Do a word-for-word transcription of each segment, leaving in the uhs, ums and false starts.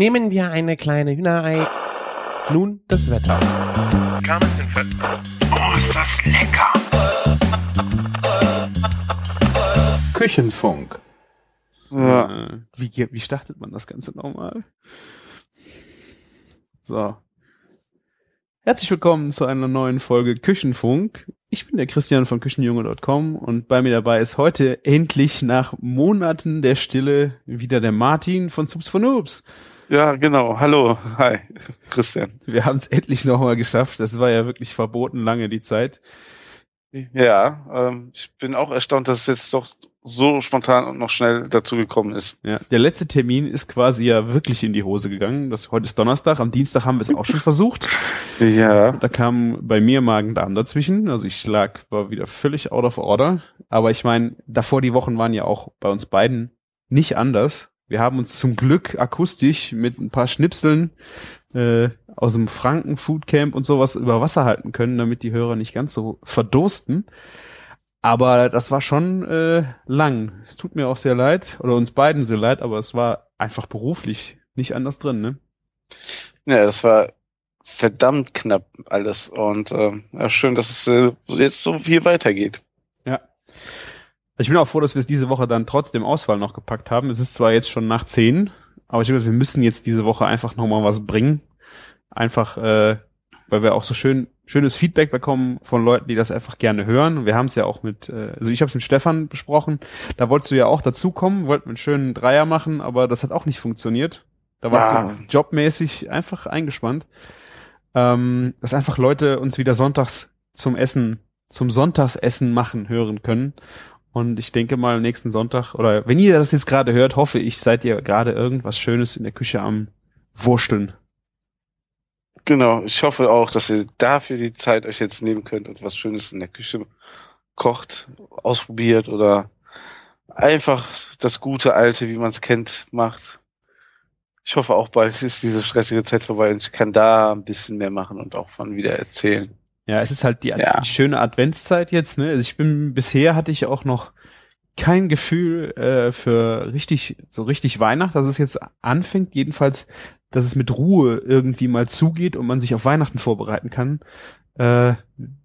Nehmen wir eine kleine Hühnerei. Nun das Wetter. Oh, ist das lecker! Küchenfunk. Ja. Wie, wie startet man das Ganze nochmal? So. Herzlich willkommen zu einer neuen Folge Küchenfunk. Ich bin der Christian von küchenjunge punkt com und bei mir dabei ist heute endlich nach Monaten der Stille wieder der Martin von Subs von Noobs. Ja, genau. Hallo. Hi, Christian. Wir haben es endlich nochmal geschafft. Das war ja wirklich verboten lange, die Zeit. Ja, ähm, ich bin auch erstaunt, dass es jetzt doch so spontan und noch schnell dazu gekommen ist. Ja, der letzte Termin ist quasi ja wirklich in die Hose gegangen. Das, heute ist Donnerstag, am Dienstag haben wir es auch schon versucht. Ja. Da kam bei mir Magen-Darm dazwischen. Also ich lag, war wieder völlig out of order. Aber ich meine, davor die Wochen waren ja auch bei uns beiden nicht anders. Wir haben uns zum Glück akustisch mit ein paar Schnipseln äh, aus dem Franken-Foodcamp und sowas über Wasser halten können, damit die Hörer nicht ganz so verdursten. Aber das war schon äh, lang. Es tut mir auch sehr leid, oder uns beiden sehr leid, aber es war einfach beruflich nicht anders drin, ne? Ja, das war verdammt knapp alles. Und äh, ja, schön, dass es äh, jetzt so viel weitergeht. Ja. Ich bin auch froh, dass wir es diese Woche dann trotzdem Auswahl noch gepackt haben. Es ist zwar jetzt schon nach zehn, aber ich denke, wir müssen jetzt diese Woche einfach nochmal was bringen. Einfach, äh, weil wir auch so schön schönes Feedback bekommen von Leuten, die das einfach gerne hören. Wir haben es ja auch mit, also ich habe es mit Stefan besprochen, da wolltest du ja auch dazukommen, wollten einen schönen Dreier machen, aber das hat auch nicht funktioniert. Da warst ah. du jobmäßig einfach eingespannt. Ähm, dass einfach Leute uns wieder sonntags zum Essen, zum Sonntagsessen machen, hören können. Und ich denke mal, nächsten Sonntag, oder wenn ihr das jetzt gerade hört, hoffe ich, seid ihr gerade irgendwas Schönes in der Küche am Wursteln. Genau, ich hoffe auch, dass ihr dafür die Zeit euch jetzt nehmen könnt und was Schönes in der Küche kocht, ausprobiert oder einfach das gute Alte, wie man es kennt, macht. Ich hoffe auch, bald ist diese stressige Zeit vorbei und ich kann da ein bisschen mehr machen und auch von wieder erzählen. Ja, es ist halt die, Ad- ja. die schöne Adventszeit jetzt, ne? Also ich bin, bisher hatte ich auch noch kein Gefühl äh, für richtig, so richtig Weihnachten, dass es jetzt anfängt, jedenfalls, dass es mit Ruhe irgendwie mal zugeht und man sich auf Weihnachten vorbereiten kann. Äh,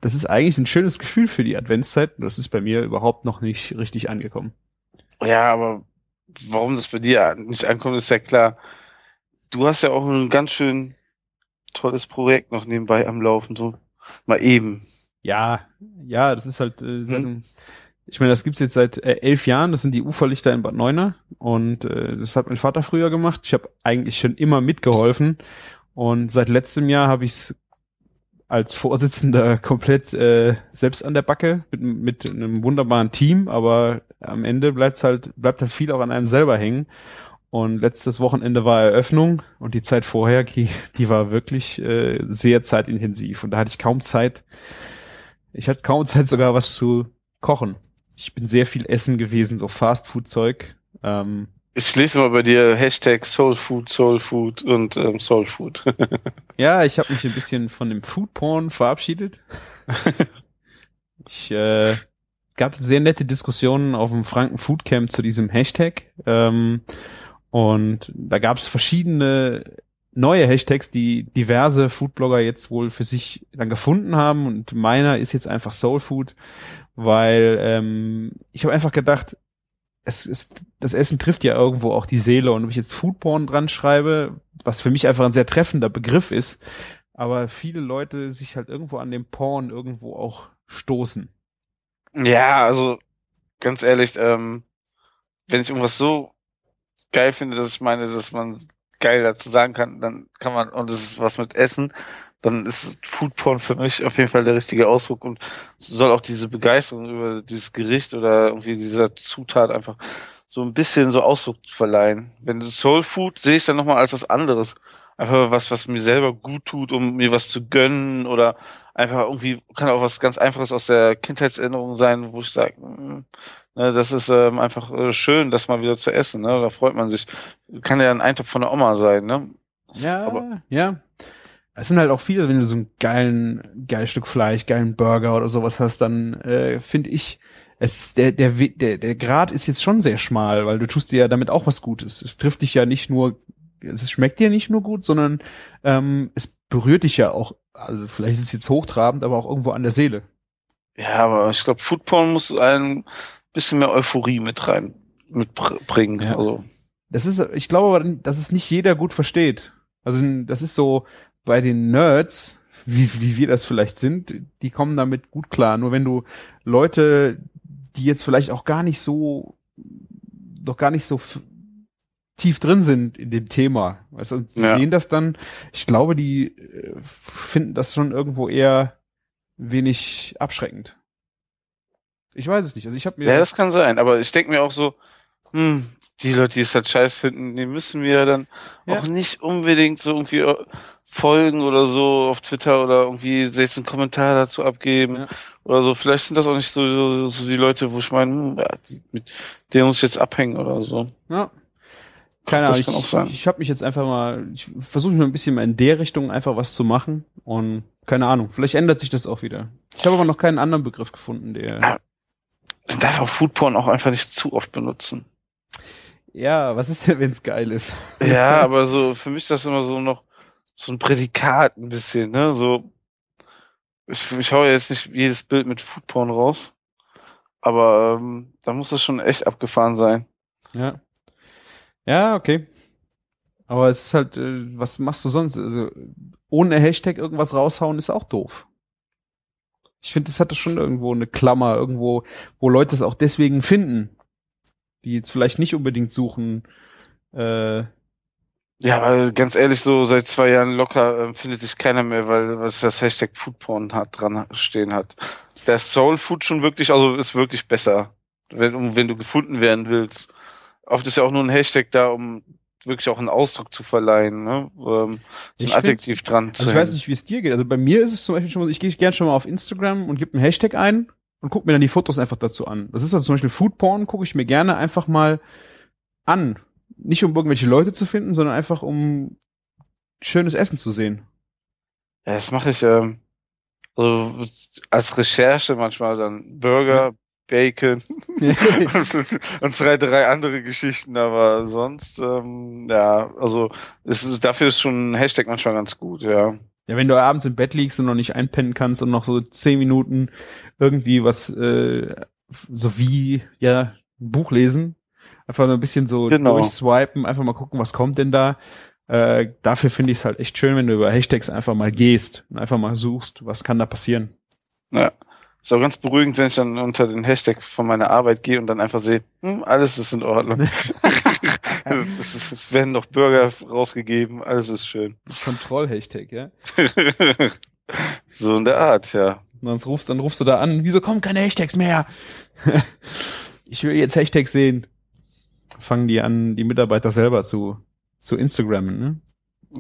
das ist eigentlich ein schönes Gefühl für die Adventszeit. Das ist bei mir überhaupt noch nicht richtig angekommen. Ja, aber warum das bei dir nicht ankommt, ist ja klar. Du hast ja auch ein ganz schön tolles Projekt noch nebenbei am Laufen, so mal eben. Ja, ja, das ist halt äh, seit, hm. Ich meine, das gibt's jetzt seit äh, elf Jahren. Das sind die Uferlichter in Bad Neuner. Und äh, das hat mein Vater früher gemacht. Ich habe eigentlich schon immer mitgeholfen. Und seit letztem Jahr habe ich es als Vorsitzender komplett äh, selbst an der Backe mit, mit einem wunderbaren Team. Aber am Ende bleibt's halt bleibt halt viel auch an einem selber hängen. Und letztes Wochenende war Eröffnung und die Zeit vorher, die, die war wirklich äh, sehr zeitintensiv. Und da hatte ich kaum Zeit. Ich hatte kaum Zeit, sogar was zu kochen. Ich bin sehr viel essen gewesen, so Fastfood-Zeug. Ähm, ich lese mal bei dir Hashtag Soulfood, Soulfood und ähm, Soulfood. Ja, ich habe mich ein bisschen von dem Foodporn verabschiedet. Ich äh, gab sehr nette Diskussionen auf dem Franken Foodcamp zu diesem Hashtag. Ähm, und da gab es verschiedene neue Hashtags, die diverse Foodblogger jetzt wohl für sich dann gefunden haben. Und meiner ist jetzt einfach Soulfood. Weil ähm, ich habe einfach gedacht, es ist, das Essen trifft ja irgendwo auch die Seele. Und wenn ich jetzt Foodporn dran schreibe, was für mich einfach ein sehr treffender Begriff ist, aber viele Leute sich halt irgendwo an dem Porn irgendwo auch stoßen. Ja, also ganz ehrlich, ähm, wenn ich irgendwas so geil finde, dass ich meine, dass man geil dazu sagen kann, dann kann man, und es ist was mit Essen, dann ist Foodporn für mich auf jeden Fall der richtige Ausdruck und soll auch diese Begeisterung über dieses Gericht oder irgendwie dieser Zutat einfach so ein bisschen so Ausdruck verleihen. Wenn Soul Food sehe ich dann nochmal als was anderes. Einfach was, was mir selber gut tut, um mir was zu gönnen oder einfach irgendwie, kann auch was ganz Einfaches aus der Kindheitserinnerung sein, wo ich sage, ne, das ist ähm, einfach äh, schön, das mal wieder zu essen, ne? Da freut man sich. Kann ja ein Eintopf von der Oma sein, ne? Ja, aber, ja. Es sind halt auch viele, wenn du so einen geilen, geiles Stück Fleisch, geilen Burger oder sowas hast, dann äh, finde ich, es der der der der Grad ist jetzt schon sehr schmal, weil du tust dir ja damit auch was Gutes. Es trifft dich ja nicht nur es schmeckt dir nicht nur gut, sondern ähm, es berührt dich ja auch, also vielleicht ist es jetzt hochtrabend, aber auch irgendwo an der Seele. Ja, aber ich glaube, Foodporn muss ein bisschen mehr Euphorie mit rein, mitbringen. Ja. Also. Das ist, ich glaube aber, dass es nicht jeder gut versteht. Also das ist so bei den Nerds, wie, wie wir das vielleicht sind, die kommen damit gut klar. Nur wenn du Leute, die jetzt vielleicht auch gar nicht so, doch gar nicht so f- tief drin sind in dem Thema, weißt du, und ja. sehen das dann, ich glaube, die äh, finden das schon irgendwo eher wenig abschreckend. Ich weiß es nicht. Also ich habe mir ja, das kann sein, aber ich denke mir auch so, hm, die Leute, die es halt scheiß finden, die müssen mir dann ja. auch nicht unbedingt so irgendwie folgen oder so auf Twitter oder irgendwie jetzt einen Kommentar dazu abgeben ja. oder so. Vielleicht sind das auch nicht so, so, so die Leute, wo ich meine, hm, ja, mit denen muss ich jetzt abhängen oder so. Ja. Keine Ahnung, ich, ich, ich habe mich jetzt einfach mal, ich versuche mir ein bisschen mal in der Richtung einfach was zu machen und keine Ahnung, vielleicht ändert sich das auch wieder. Ich habe aber noch keinen anderen Begriff gefunden, der... Ja, man darf auch Foodporn auch einfach nicht zu oft benutzen. Ja, was ist denn, wenn es geil ist? Ja, aber so für mich ist das immer so noch so ein Prädikat ein bisschen, ne, so ich, ich hau jetzt nicht jedes Bild mit Foodporn raus, aber ähm, da muss das schon echt abgefahren sein. Ja. Ja, okay. Aber es ist halt, äh, was machst du sonst? Also ohne Hashtag irgendwas raushauen ist auch doof. Ich finde, das hat das schon irgendwo eine Klammer, irgendwo, wo Leute es auch deswegen finden, die jetzt vielleicht nicht unbedingt suchen. Äh, ja, aber ganz ehrlich, so seit zwei Jahren locker äh, findet sich keiner mehr, weil was das Hashtag Foodporn hat, dran stehen hat. Das Soul Food schon wirklich, also ist wirklich besser, wenn, wenn du gefunden werden willst. Oft ist ja auch nur ein Hashtag da, um wirklich auch einen Ausdruck zu verleihen, ne? Ähm, so ein Adjektiv find, dran zu also ich weiß nicht, wie es dir geht. Also bei mir ist es zum Beispiel schon mal, ich gehe gerne schon mal auf Instagram und gebe einen Hashtag ein und gucke mir dann die Fotos einfach dazu an. Das ist also zum Beispiel Foodporn, gucke ich mir gerne einfach mal an. Nicht um irgendwelche Leute zu finden, sondern einfach um schönes Essen zu sehen. Ja, das mache ich ähm, also als Recherche manchmal dann. Burger, Bacon und, und drei, drei andere Geschichten, aber sonst, ähm, ja, also ist, dafür ist schon ein Hashtag manchmal ganz gut, ja. Ja, wenn du abends im Bett liegst und noch nicht einpennen kannst und noch so zehn Minuten irgendwie was, äh, so wie, ja, ein Buch lesen, einfach ein bisschen so genau. durchswipen, einfach mal gucken, was kommt denn da. Äh, dafür finde ich es halt echt schön, wenn du über Hashtags einfach mal gehst und einfach mal suchst, was kann da passieren. Ja. Ist auch ganz beruhigend, wenn ich dann unter den Hashtag von meiner Arbeit gehe und dann einfach sehe, hm, alles ist in Ordnung. es, ist, es werden noch Burger rausgegeben, alles ist schön. Kontroll-Hashtag, ja? So in der Art, ja. Und sonst rufst, dann rufst du da an, wieso kommen keine Hashtags mehr? Ich will jetzt Hashtags sehen. Fangen die an, die Mitarbeiter selber zu, zu Instagrammen, ne?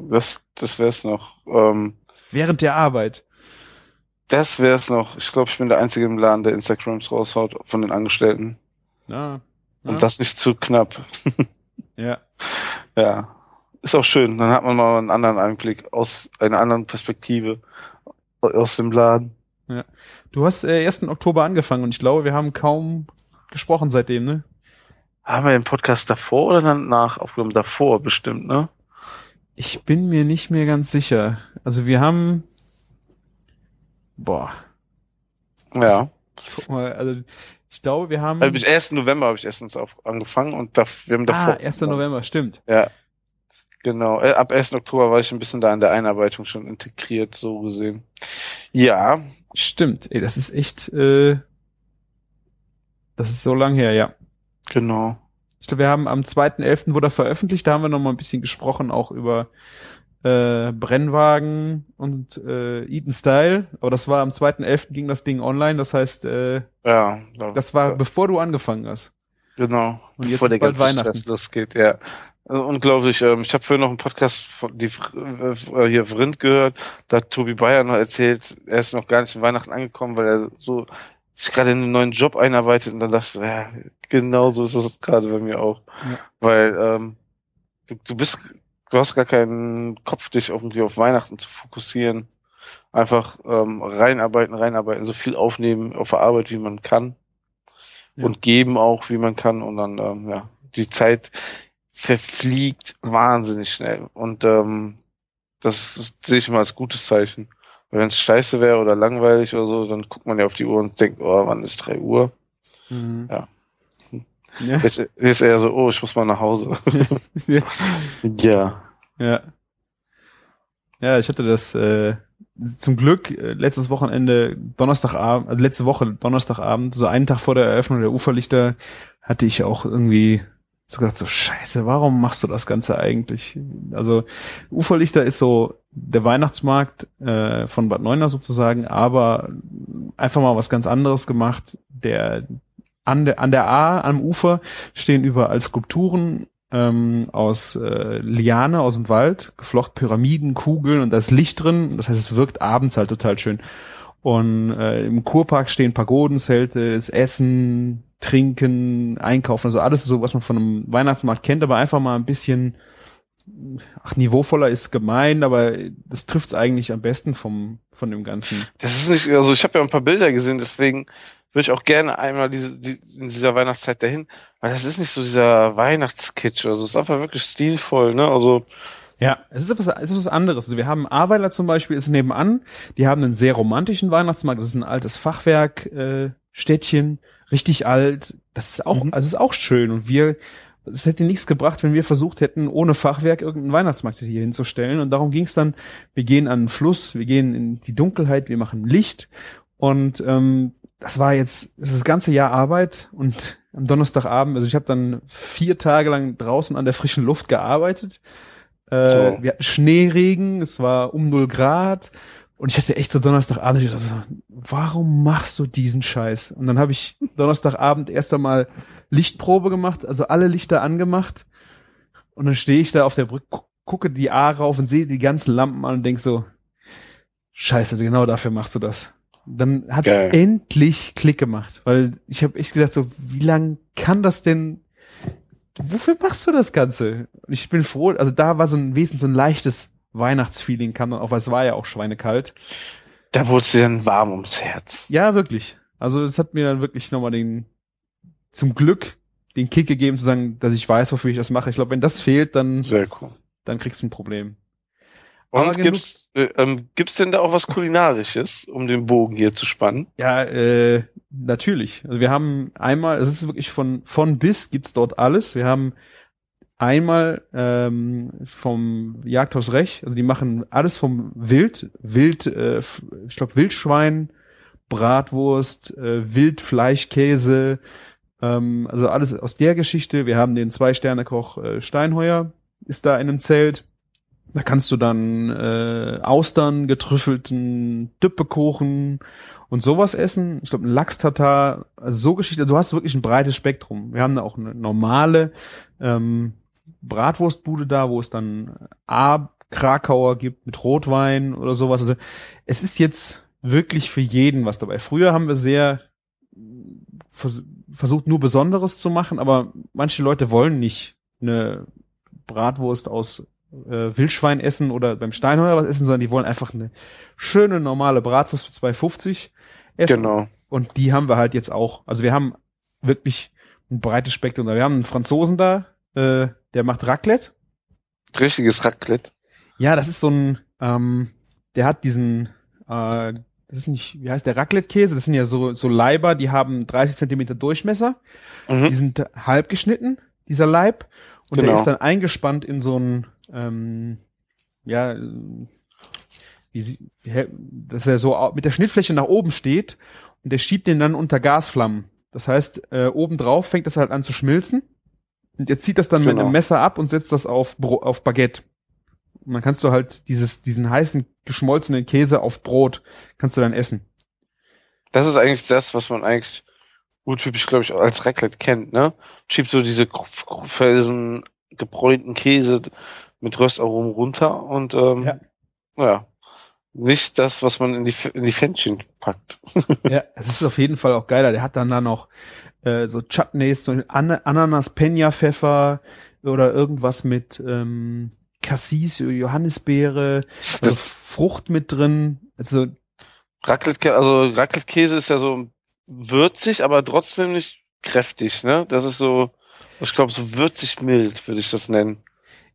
Das, das wär's noch. Ähm, Während der Arbeit. Das wär's noch. Ich glaube, ich bin der Einzige im Laden, der Instagrams raushaut von den Angestellten. Ja. ja. Und das nicht zu knapp. Ja. Ja. Ist auch schön. Dann hat man mal einen anderen Einblick aus einer anderen Perspektive aus dem Laden. Ja. Du hast äh, ersten Oktober angefangen und ich glaube, wir haben kaum gesprochen seitdem, ne? Haben wir den Podcast davor oder danach aufgenommen? Davor bestimmt, ne? Ich bin mir nicht mehr ganz sicher. Also wir haben... Boah. Ja. Ich guck mal, also ich glaube, wir haben... Also ersten November habe ich erstens auf angefangen und da, wir haben davor... Ah, ersten November, stimmt. Ja, genau. Ab ersten Oktober war ich ein bisschen da in der Einarbeitung schon integriert, so gesehen. Ja. Stimmt, ey, das ist echt... Äh, das ist so lang her, ja. Genau. Ich glaube, wir haben am zweiten elften wurde er veröffentlicht, da haben wir nochmal ein bisschen gesprochen, auch über... Äh, Brennwagen und äh, Eaton Style, aber das war am zweiten elften ging das Ding online, das heißt äh, ja, glaub, das war ja. bevor du angefangen hast. Genau, und bevor jetzt der ganze Stress losgeht, ja. Also, unglaublich, ähm, ich habe vorhin noch einen Podcast von die, äh, hier Vrind gehört, da hat Tobi Bayer noch erzählt, er ist noch gar nicht in Weihnachten angekommen, weil er so sich gerade in einen neuen Job einarbeitet und dann dachte ich, ja, genau so ist das gerade bei mir auch, ja. weil ähm, du, du bist Du hast gar keinen Kopf, dich irgendwie auf Weihnachten zu fokussieren. Einfach ähm, reinarbeiten, reinarbeiten, so viel aufnehmen auf der Arbeit, wie man kann. Ja. Und geben auch, wie man kann. Und dann, ähm, ja, die Zeit verfliegt wahnsinnig schnell. Und ähm, das, das sehe ich mal als gutes Zeichen. Weil wenn es scheiße wäre oder langweilig oder so, dann guckt man ja auf die Uhr und denkt, oh, wann ist drei Uhr? Mhm. Ja. Ja. Jetzt, jetzt eher so, oh, ich muss mal nach Hause. Ja. Ja. Ja. Ja, ich hatte das äh, zum Glück äh, letztes Wochenende, Donnerstagabend, also letzte Woche Donnerstagabend, so einen Tag vor der Eröffnung der Uferlichter, hatte ich auch irgendwie so gedacht, so scheiße, warum machst du das Ganze eigentlich? Also Uferlichter ist so der Weihnachtsmarkt äh, von Bad Neuner sozusagen, aber einfach mal was ganz anderes gemacht. Der An der, an der A, am Ufer, stehen überall Skulpturen ähm, aus äh, Liane, aus dem Wald, geflochten, Pyramiden, Kugeln und da ist Licht drin. Das heißt, es wirkt abends halt total schön. Und äh, im Kurpark stehen Pagodenzelte, das Essen, Trinken, Einkaufen, also alles so, was man von einem Weihnachtsmarkt kennt, aber einfach mal ein bisschen, ach, niveauvoller ist gemein, aber das trifft's eigentlich am besten vom von dem Ganzen. Das ist nicht, also ich habe ja ein paar Bilder gesehen, deswegen würde ich auch gerne einmal diese, die, in dieser Weihnachtszeit dahin, weil das ist nicht so dieser Weihnachtskitsch, also es ist einfach wirklich stilvoll, ne, also. Ja, es ist etwas, es ist was anderes. Also wir haben Ahrweiler zum Beispiel, ist nebenan, die haben einen sehr romantischen Weihnachtsmarkt, das ist ein altes Fachwerk, äh, Städtchen, richtig alt, das ist auch, mhm. also es ist auch schön und wir, es hätte nichts gebracht, wenn wir versucht hätten, ohne Fachwerk irgendeinen Weihnachtsmarkt hier hinzustellen und darum ging's dann, wir gehen an den Fluss, wir gehen in die Dunkelheit, wir machen Licht und, ähm, das war jetzt das ganze Jahr Arbeit und am Donnerstagabend, also ich habe dann vier Tage lang draußen an der frischen Luft gearbeitet. Äh, oh. Wir hatten Schneeregen, es war um null Grad und ich hatte echt so Donnerstagabend, ich dachte, warum machst du diesen Scheiß? Und dann habe ich Donnerstagabend erst einmal Lichtprobe gemacht, also alle Lichter angemacht und dann stehe ich da auf der Brücke, gucke die A rauf und sehe die ganzen Lampen an und denk so, Scheiße, genau dafür machst du das. Dann hat es endlich Klick gemacht, weil ich habe echt gedacht so, wie lang kann das denn, wofür machst du das Ganze? Ich bin froh, also da war so ein Wesen, so ein leichtes Weihnachtsfeeling kam dann auch, weil es war ja auch schweinekalt. Da wurde es dir dann warm ums Herz. Ja, wirklich. Also es hat mir dann wirklich nochmal den, zum Glück, den Kick gegeben zu sagen, dass ich weiß, wofür ich das mache. Ich glaube, wenn das fehlt, dann, sehr cool. Dann kriegst du ein Problem. Und gibt's, äh, ähm, gibt's denn da auch was Kulinarisches, um den Bogen hier zu spannen? Ja, äh, natürlich. Also wir haben einmal, es ist wirklich von von bis gibt's dort alles. Wir haben einmal ähm, vom Jagdhaus Rech, also die machen alles vom Wild, Wild, äh, ich glaube Wildschwein, Bratwurst, äh, Wildfleischkäse, ähm, also alles aus der Geschichte. Wir haben den Zwei-Sterne-Koch äh, Steinheuer, ist da in einem Zelt. Da kannst du dann äh, Austern, getrüffelten Düppekuchen und sowas essen. Ich glaube, ein Lachs-Tatar, also so Geschichte. Du hast wirklich ein breites Spektrum. Wir haben da auch eine normale ähm, Bratwurstbude da, wo es dann A-Krakauer gibt mit Rotwein oder sowas. Also es ist jetzt wirklich für jeden was dabei. Früher haben wir sehr vers- versucht, nur Besonderes zu machen, aber manche Leute wollen nicht eine Bratwurst aus Wildschwein essen oder beim Steinheuer was essen, sondern die wollen einfach eine schöne, normale Bratwurst für zwei Euro fünfzig essen. Genau. Und die haben wir halt jetzt auch. Also wir haben wirklich ein breites Spektrum. Wir haben einen Franzosen da, äh, der macht Raclette. Richtiges Raclette. Ja, das ist so ein, ähm, der hat diesen, äh, das ist nicht, wie heißt der, Raclette-Käse? Das sind ja so, so Leiber, die haben dreißig Zentimeter Durchmesser. Mhm. Die sind halb geschnitten, dieser Leib. Und genau. Der ist dann eingespannt in so ein, ähm, ja, wie sie, dass er so mit der Schnittfläche nach oben steht und der schiebt den dann unter Gasflammen. Das heißt, äh, obendrauf fängt das halt an zu schmilzen und er zieht das dann genau. mit einem Messer ab und setzt das auf, Bro- auf Baguette. Und dann kannst du halt dieses, diesen heißen, geschmolzenen Käse auf Brot kannst du dann essen. Das ist eigentlich das, was man eigentlich urtypisch, glaube ich, als Raclette kennt, ne? Schiebt so diese Felsen, gebräunten Käse mit Röstaromen runter und, ähm, ja. naja, nicht das, was man in die, in die Fändchen packt. Ja, es ist auf jeden Fall auch geiler. Der hat dann da noch, äh, so Chutneys, so An- Ananas, Peña-Pfeffer oder irgendwas mit, ähm, Cassis, Johannisbeere, also Frucht mit drin. Also, Raclette, also Raclette-Käse ist ja so würzig, aber trotzdem nicht kräftig, ne? Das ist so, Ich glaube, so würzig mild würde ich das nennen.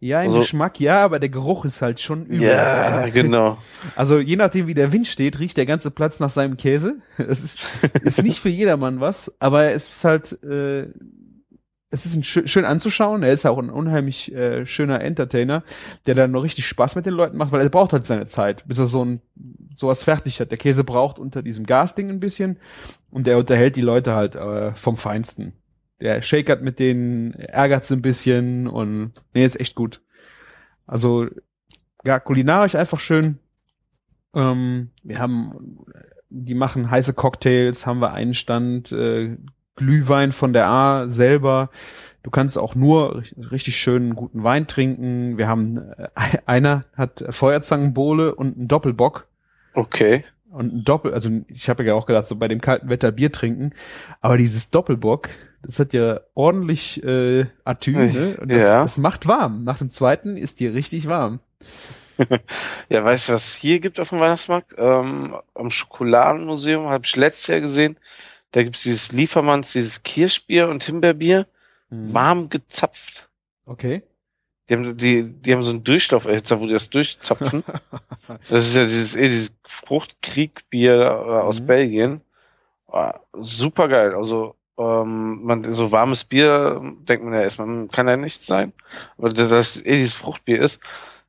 Ja, im also, Geschmack, ja, aber der Geruch ist halt schon übel. Ja, genau. Also je nachdem, wie der Wind steht, riecht der ganze Platz nach seinem Käse. Es ist, ist nicht für jedermann was, aber es ist halt, äh, es ist ein schön, schön anzuschauen. Er ist auch ein unheimlich äh, schöner Entertainer, der dann noch richtig Spaß mit den Leuten macht, weil er braucht halt seine Zeit, bis er so ein sowas fertig hat. Der Käse braucht unter diesem Gasding ein bisschen und der unterhält die Leute halt äh, vom Feinsten. Der shakert mit denen, ärgert sie ein bisschen und nee, ist echt gut. Also, ja, kulinarisch einfach schön. Ähm, wir haben, die machen heiße Cocktails, haben wir einen Stand, äh, Glühwein von der A selber. Du kannst auch nur richtig schönen guten Wein trinken. Wir haben, äh, einer hat Feuerzangenbowle und einen Doppelbock. Okay. Und ein Doppel, also ich habe ja auch gedacht, so bei dem kalten Wetter Bier trinken, aber dieses Doppelbock, das hat ja ordentlich äh, Atüm, ne? Und das, ja. das macht warm. Nach dem zweiten ist dir richtig warm. Ja, weißt du, was es hier gibt auf dem Weihnachtsmarkt? Ähm, am Schokoladenmuseum habe ich letztes Jahr gesehen, da gibt es dieses Liefermanns, dieses Kirschbier und Himbeerbier, hm. warm gezapft. Okay. Die haben, die, die haben so einen Durchlauferhitzer, wo die das durchzapfen. Das ist ja dieses, eh, dieses Fruchtkriegbier aus mhm. Belgien. Super geil. Also, ähm, man, so warmes Bier, denkt man ja erstmal, kann ja nichts sein. Aber dass das eh dieses Fruchtbier ist,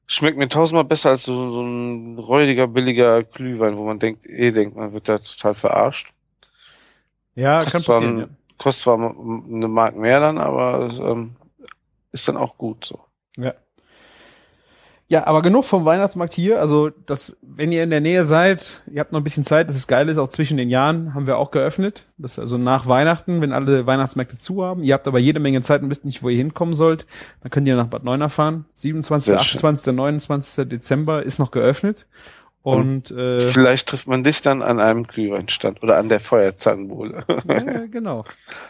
schmeckt mir tausendmal besser als so, so ein räudiger, billiger Glühwein, wo man denkt, eh denkt, man wird da total verarscht. Ja, kostet kann passieren. Zwar, ja. Kostet zwar eine Mark mehr dann, aber ähm, ist dann auch gut so. Ja. Ja, aber genug vom Weihnachtsmarkt hier. Also, das, wenn ihr in der Nähe seid, ihr habt noch ein bisschen Zeit, das ist geil, ist auch zwischen den Jahren, haben wir auch geöffnet. Das ist also nach Weihnachten, wenn alle Weihnachtsmärkte zu haben. Ihr habt aber jede Menge Zeit und wisst nicht, wo ihr hinkommen sollt. Dann könnt ihr nach Bad Neuner fahren. siebenundzwanzigsten, achtundzwanzigsten, neunundzwanzigsten Dezember ist noch geöffnet. Und, und äh, vielleicht trifft man dich dann an einem Glühweinstand oder an der Feuerzangenbowle. Ja, genau.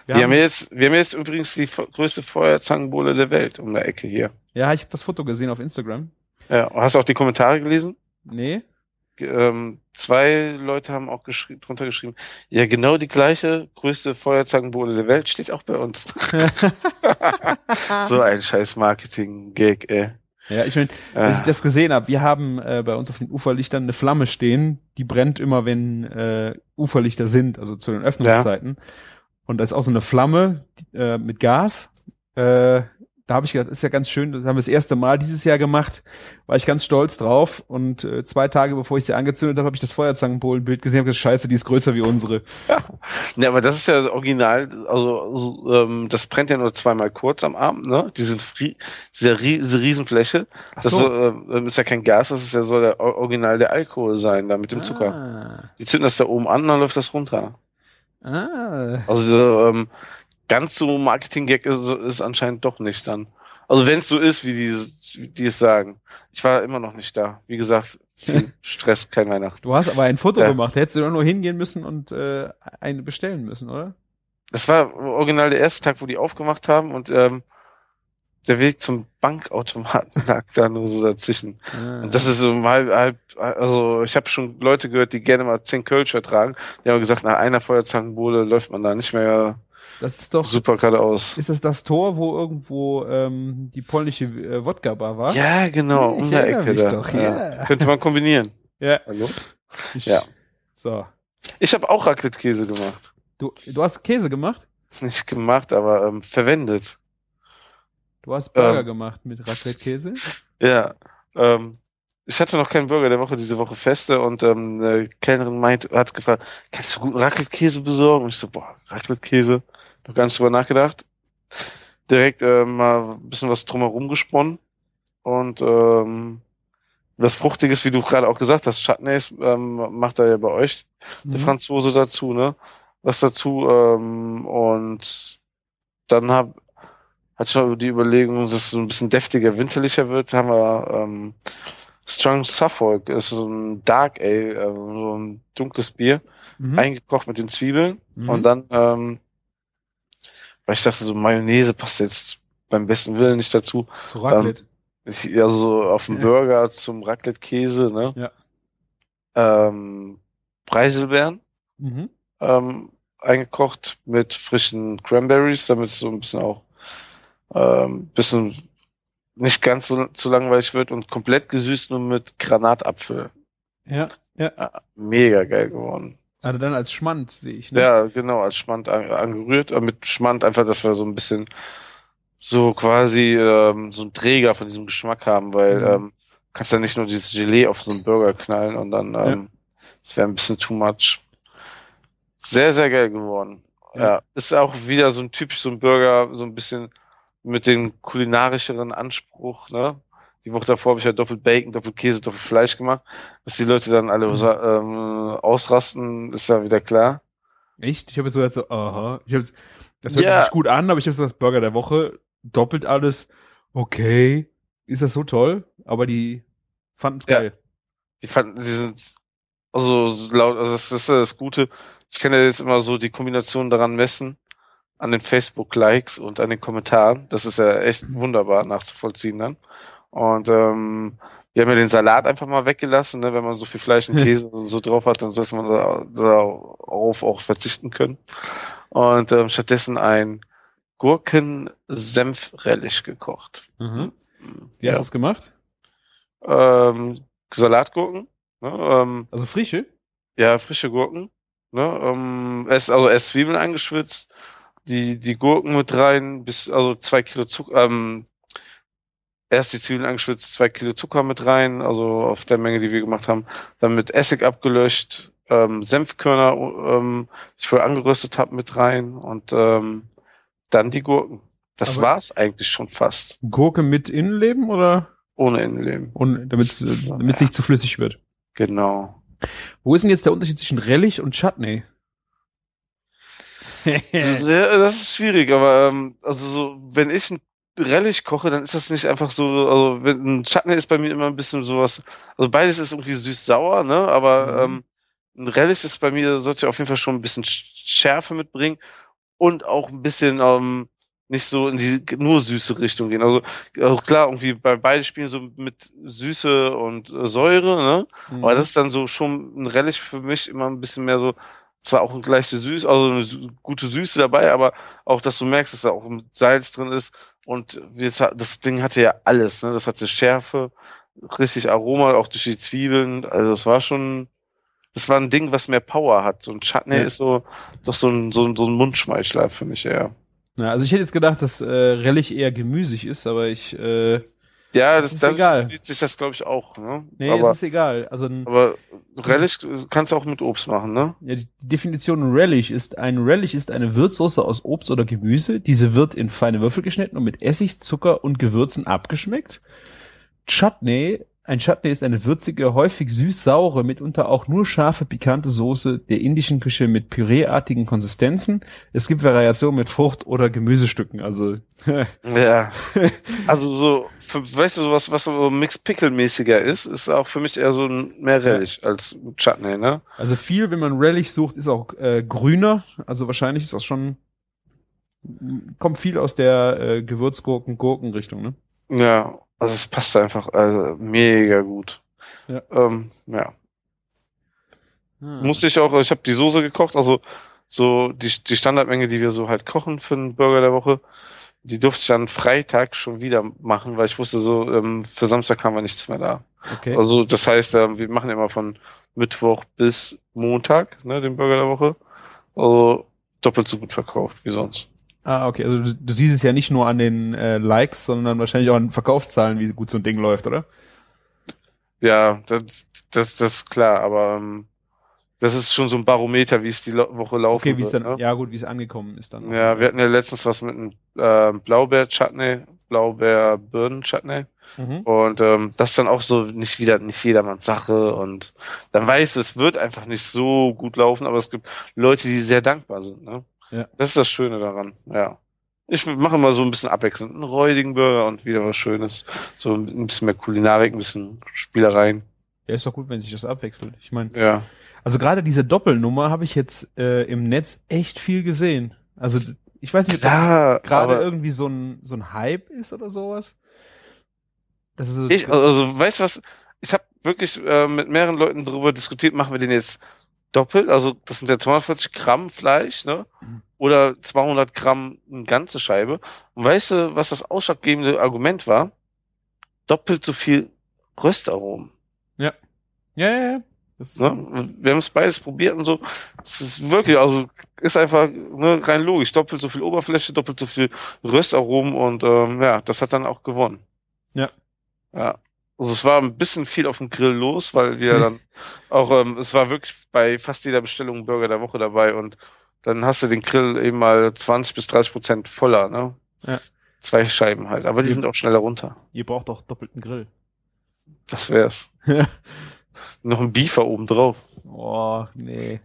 Wir, wir, haben jetzt, wir haben jetzt übrigens die größte Feuerzangenbowle der Welt um der Ecke hier. Ja, ich habe das Foto gesehen auf Instagram. Ja, hast du auch die Kommentare gelesen? Nee. Ähm, zwei Leute haben auch geschri- drunter geschrieben, ja, genau die gleiche größte Feuerzangenbowle der Welt steht auch bei uns. So ein scheiß Marketing-Gag, ey. Ja, ich meine, als ich das gesehen habe, wir haben äh, bei uns auf den Uferlichtern eine Flamme stehen, die brennt immer, wenn äh, Uferlichter sind, also zu den Öffnungszeiten. Ja. Und da ist auch so eine Flamme die, äh, mit Gas. Äh, da habe ich gedacht, ist ja ganz schön, das haben wir das erste Mal dieses Jahr gemacht, war ich ganz stolz drauf. Und äh, zwei Tage, bevor ich sie angezündet habe, habe ich das Feuerzangenbowlenbild gesehen und habe gesagt, scheiße, die ist größer wie unsere. Ja, ne, aber das ist ja original, also so, ähm, das brennt ja nur zweimal kurz am Abend, ne? Diese, Fri- diese, Rie- diese Riesenfläche, ach so. Das so, äh, ist ja kein Gas, das ist ja so der original der Alkohol sein, da mit dem ah. Zucker. Die zünden das da oben an, dann läuft das runter. Ah. Also, ähm, ganz so Marketing-Gag ist, ist anscheinend doch nicht dann. Also wenn es so ist, wie die, die es sagen. Ich war immer noch nicht da. Wie gesagt, viel Stress, kein Weihnachten. Du hast aber ein Foto ja. gemacht. Da hättest du doch nur hingehen müssen und äh, eine bestellen müssen, oder? Das war original der erste Tag, wo die aufgemacht haben und ähm, der Weg zum Bankautomaten lag da nur so dazwischen. Ah. Und das ist so halb, halb, also ich habe schon Leute gehört, die gerne mal zehn Kölscher tragen. Die haben gesagt, nach einer Feuerzangenbowle läuft man da nicht mehr... Das ist doch super geradeaus. Ist das das Tor, wo irgendwo ähm, die polnische äh, Wodka-Bar war? Ja, genau, um der Ecke da. Doch, ja. Ja. Könnte man kombinieren. Ja. Hallo? Ich, ja. So. Ich habe auch Raclette-Käse gemacht. Du, du hast Käse gemacht? Nicht gemacht, aber ähm, verwendet. Du hast Burger ähm, gemacht mit Raclette-Käse? Ja. Ähm, ich hatte noch keinen Burger der Woche, diese Woche Feste und ähm, eine Kellnerin meint, hat gefragt, kannst du guten Raclette-Käse besorgen? Und ich so, boah, Raclette-Käse? Noch gar nicht drüber nachgedacht. Direkt äh, mal ein bisschen was drumherum gesponnen. Und ähm, was Fruchtiges, wie du gerade auch gesagt hast, Chutneys ähm, macht er ja bei euch, mhm. der Franzose dazu, ne? Was dazu. Ähm, und dann hab, hatte ich noch die Überlegung, dass es so ein bisschen deftiger, winterlicher wird. Da haben wir ähm, Strong Suffolk, ist so ein Dark Ale, äh, so ein dunkles Bier, mhm. eingekocht mit den Zwiebeln. Mhm. Und dann... Ähm, weil ich dachte, so Mayonnaise passt jetzt beim besten Willen nicht dazu. Zu Raclette. Ähm, also auf dem Burger ja. zum Raclette-Käse, ne? Ja. Ähm, Preiselbeeren mhm. ähm, eingekocht mit frischen Cranberries, damit es so ein bisschen auch ähm, bisschen nicht ganz so zu langweilig wird und komplett gesüßt nur mit Granatapfel. Ja, ja. Ja, mega geil geworden. Also dann als Schmand sehe ich, ne? Ja, genau, als Schmand an, angerührt. Und mit Schmand einfach, dass wir so ein bisschen so quasi ähm, so einen Träger von diesem Geschmack haben, weil mhm. ähm, kannst ja nicht nur dieses Gelee auf so einen Burger knallen und dann ähm, ja. das wäre ein bisschen too much. Sehr, sehr geil geworden. Ja. Ja, ist auch wieder so ein typisch so ein Burger, so ein bisschen mit dem kulinarischeren Anspruch, ne? Die Woche davor habe ich ja doppelt Bacon, doppelt Käse, doppelt Fleisch gemacht. Dass die Leute dann alle ähm, ausrasten, ist ja wieder klar. Echt? Ich habe jetzt so, so aha. Ich hab's, das hört yeah. sich gut an, aber ich habe so das Burger der Woche, doppelt alles. Okay, ist das so toll? Aber die fanden es ja. geil. Die fanden, die sind also laut, also das ist ja das Gute. Ich kann ja jetzt immer so die Kombination daran messen, an den Facebook-Likes und an den Kommentaren. Das ist ja echt mhm. wunderbar nachzuvollziehen dann. Und ähm, wir haben ja den Salat einfach mal weggelassen, ne? Wenn man so viel Fleisch und Käse und so drauf hat, dann sollte man da, darauf auch verzichten können. Und ähm, stattdessen ein Gurken-Senf-Relish gekocht. Mhm. Wie ja. hast du das gemacht? Ähm, Salatgurken. Ne? Ähm, also frische? Ja, frische Gurken. Ne? Ähm, es, also erst Zwiebeln eingeschwitzt, die, die Gurken mit rein, bis also zwei Kilo Zucker, ähm, erst die Zwiebeln angeschwitzt, zwei Kilo Zucker mit rein, also auf der Menge, die wir gemacht haben. Dann mit Essig abgelöscht, ähm, Senfkörner, ähm, die ich vorher angeröstet habe, mit rein und ähm, dann die Gurken. Das aber war's eigentlich schon fast. Gurke mit Innenleben oder? Ohne Innenleben. Und damit es ja. nicht zu flüssig wird. Genau. Wo ist denn jetzt der Unterschied zwischen Relish und Chutney? das, ist, das ist schwierig, aber ähm, also so, wenn ich ein Relish koche, dann ist das nicht einfach so, also wenn ein Chutney ist bei mir immer ein bisschen sowas, also beides ist irgendwie süß-sauer, ne, aber mhm. ähm, ein Relish ist bei mir, sollte auf jeden Fall schon ein bisschen Schärfe mitbringen und auch ein bisschen ähm, nicht so in die nur süße Richtung gehen, also, also klar, irgendwie bei beiden Spielen so mit Süße und äh, Säure, ne, mhm. aber das ist dann so schon ein Relish für mich immer ein bisschen mehr so, zwar auch ein leichte Süß, also eine gute Süße dabei, aber auch, dass du merkst, dass da auch Salz drin ist. Und jetzt, das Ding hatte ja alles, ne? Das hatte Schärfe, richtig Aroma, auch durch die Zwiebeln. Also das war schon, das war ein Ding, was mehr Power hat. So ein Chutney ja. ist so doch so ein, so ein, so ein Mundschmeichler für mich eher. Ja, also ich hätte jetzt gedacht, dass äh, Relish eher gemüsig ist, aber ich äh, ja, das, das ist dann egal. Fühlt sich das, glaube ich, auch. Ne? Nee, aber, es ist egal. Also, aber Relish kannst du auch mit Obst machen, ne? Ja, die Definition Relish ist, ein Relish ist eine Würzsoße aus Obst oder Gemüse. Diese wird in feine Würfel geschnitten und mit Essig, Zucker und Gewürzen abgeschmeckt. Chutney, ein Chutney ist eine würzige, häufig süß-saure, mitunter auch nur scharfe, pikante Soße der indischen Küche mit püreeartigen Konsistenzen. Es gibt Variationen mit Frucht- oder Gemüsestücken, also. ja. Also so, für, weißt du, sowas, was so Mix-Pickle-mäßiger ist, ist auch für mich eher so mehr Relish ja. als Chutney, ne? Also viel, wenn man Relish sucht, ist auch äh, grüner, also wahrscheinlich ist das schon, kommt viel aus der äh, Gewürzgurken-Gurken-Richtung, ne? Ja. Also es passt einfach also mega gut. Ja. Ähm, ja. Hm. Musste ich auch, ich habe die Soße gekocht, also so die, die Standardmenge, die wir so halt kochen für einen Burger der Woche, die durfte ich dann Freitag schon wieder machen, weil ich wusste so, ähm, für Samstag haben wir nichts mehr da. Okay. Also das heißt, äh, wir machen immer von Mittwoch bis Montag, ne, den Burger der Woche. Also doppelt so gut verkauft wie sonst. Ah, okay, also du, du siehst es ja nicht nur an den äh, Likes, sondern wahrscheinlich auch an Verkaufszahlen, wie gut so ein Ding läuft, oder? Ja, das das, das ist klar, aber ähm, das ist schon so ein Barometer, wie es die Lo- Woche laufen okay, wie es dann, ne? Ja gut, wie es angekommen ist dann. Ja, wir hatten ja letztens was mit einem äh, Blaubeer-Chutney, Blaubeer-Birnen-Chutney mhm. und ähm, das ist dann auch so nicht wieder nicht jedermanns Sache und dann weißt du, es wird einfach nicht so gut laufen, aber es gibt Leute, die sehr dankbar sind, ne? Ja. Das ist das Schöne daran, ja. Ich mache mal so ein bisschen abwechselnd einen räudigen Burger und wieder was Schönes. So ein bisschen mehr Kulinarik, ein bisschen Spielereien. Ja, ist doch gut, wenn sich das abwechselt. Ich meine, ja. Also gerade diese Doppelnummer habe ich jetzt äh, im Netz echt viel gesehen. Also ich weiß nicht, Klar, ob das gerade irgendwie so ein, so ein Hype ist oder sowas. Das ist so ich, also weißt du was, ich habe wirklich äh, mit mehreren Leuten darüber diskutiert, machen wir den jetzt doppelt, also das sind ja zweihundertvierzig Gramm Fleisch, ne? Oder zweihundert Gramm eine ganze Scheibe. Und weißt du, was das ausschlaggebende Argument war? Doppelt so viel Röstaromen. Ja. Ja, ja, ja. Das ist, ne? Wir haben es beides probiert und so. Es ist wirklich, also ist einfach, ne, rein logisch. Doppelt so viel Oberfläche, doppelt so viel Röstaromen und ähm, ja, das hat dann auch gewonnen. Ja. Ja. Also es war ein bisschen viel auf dem Grill los, weil wir dann auch, ähm, es war wirklich bei fast jeder Bestellung Burger der Woche dabei und dann hast du den Grill eben mal zwanzig bis dreißig Prozent voller, ne? Ja. Zwei Scheiben halt, aber die sind auch schneller runter. Ihr braucht auch doppelten Grill. Das wär's. Noch ein Beefer oben drauf. Oh, nee.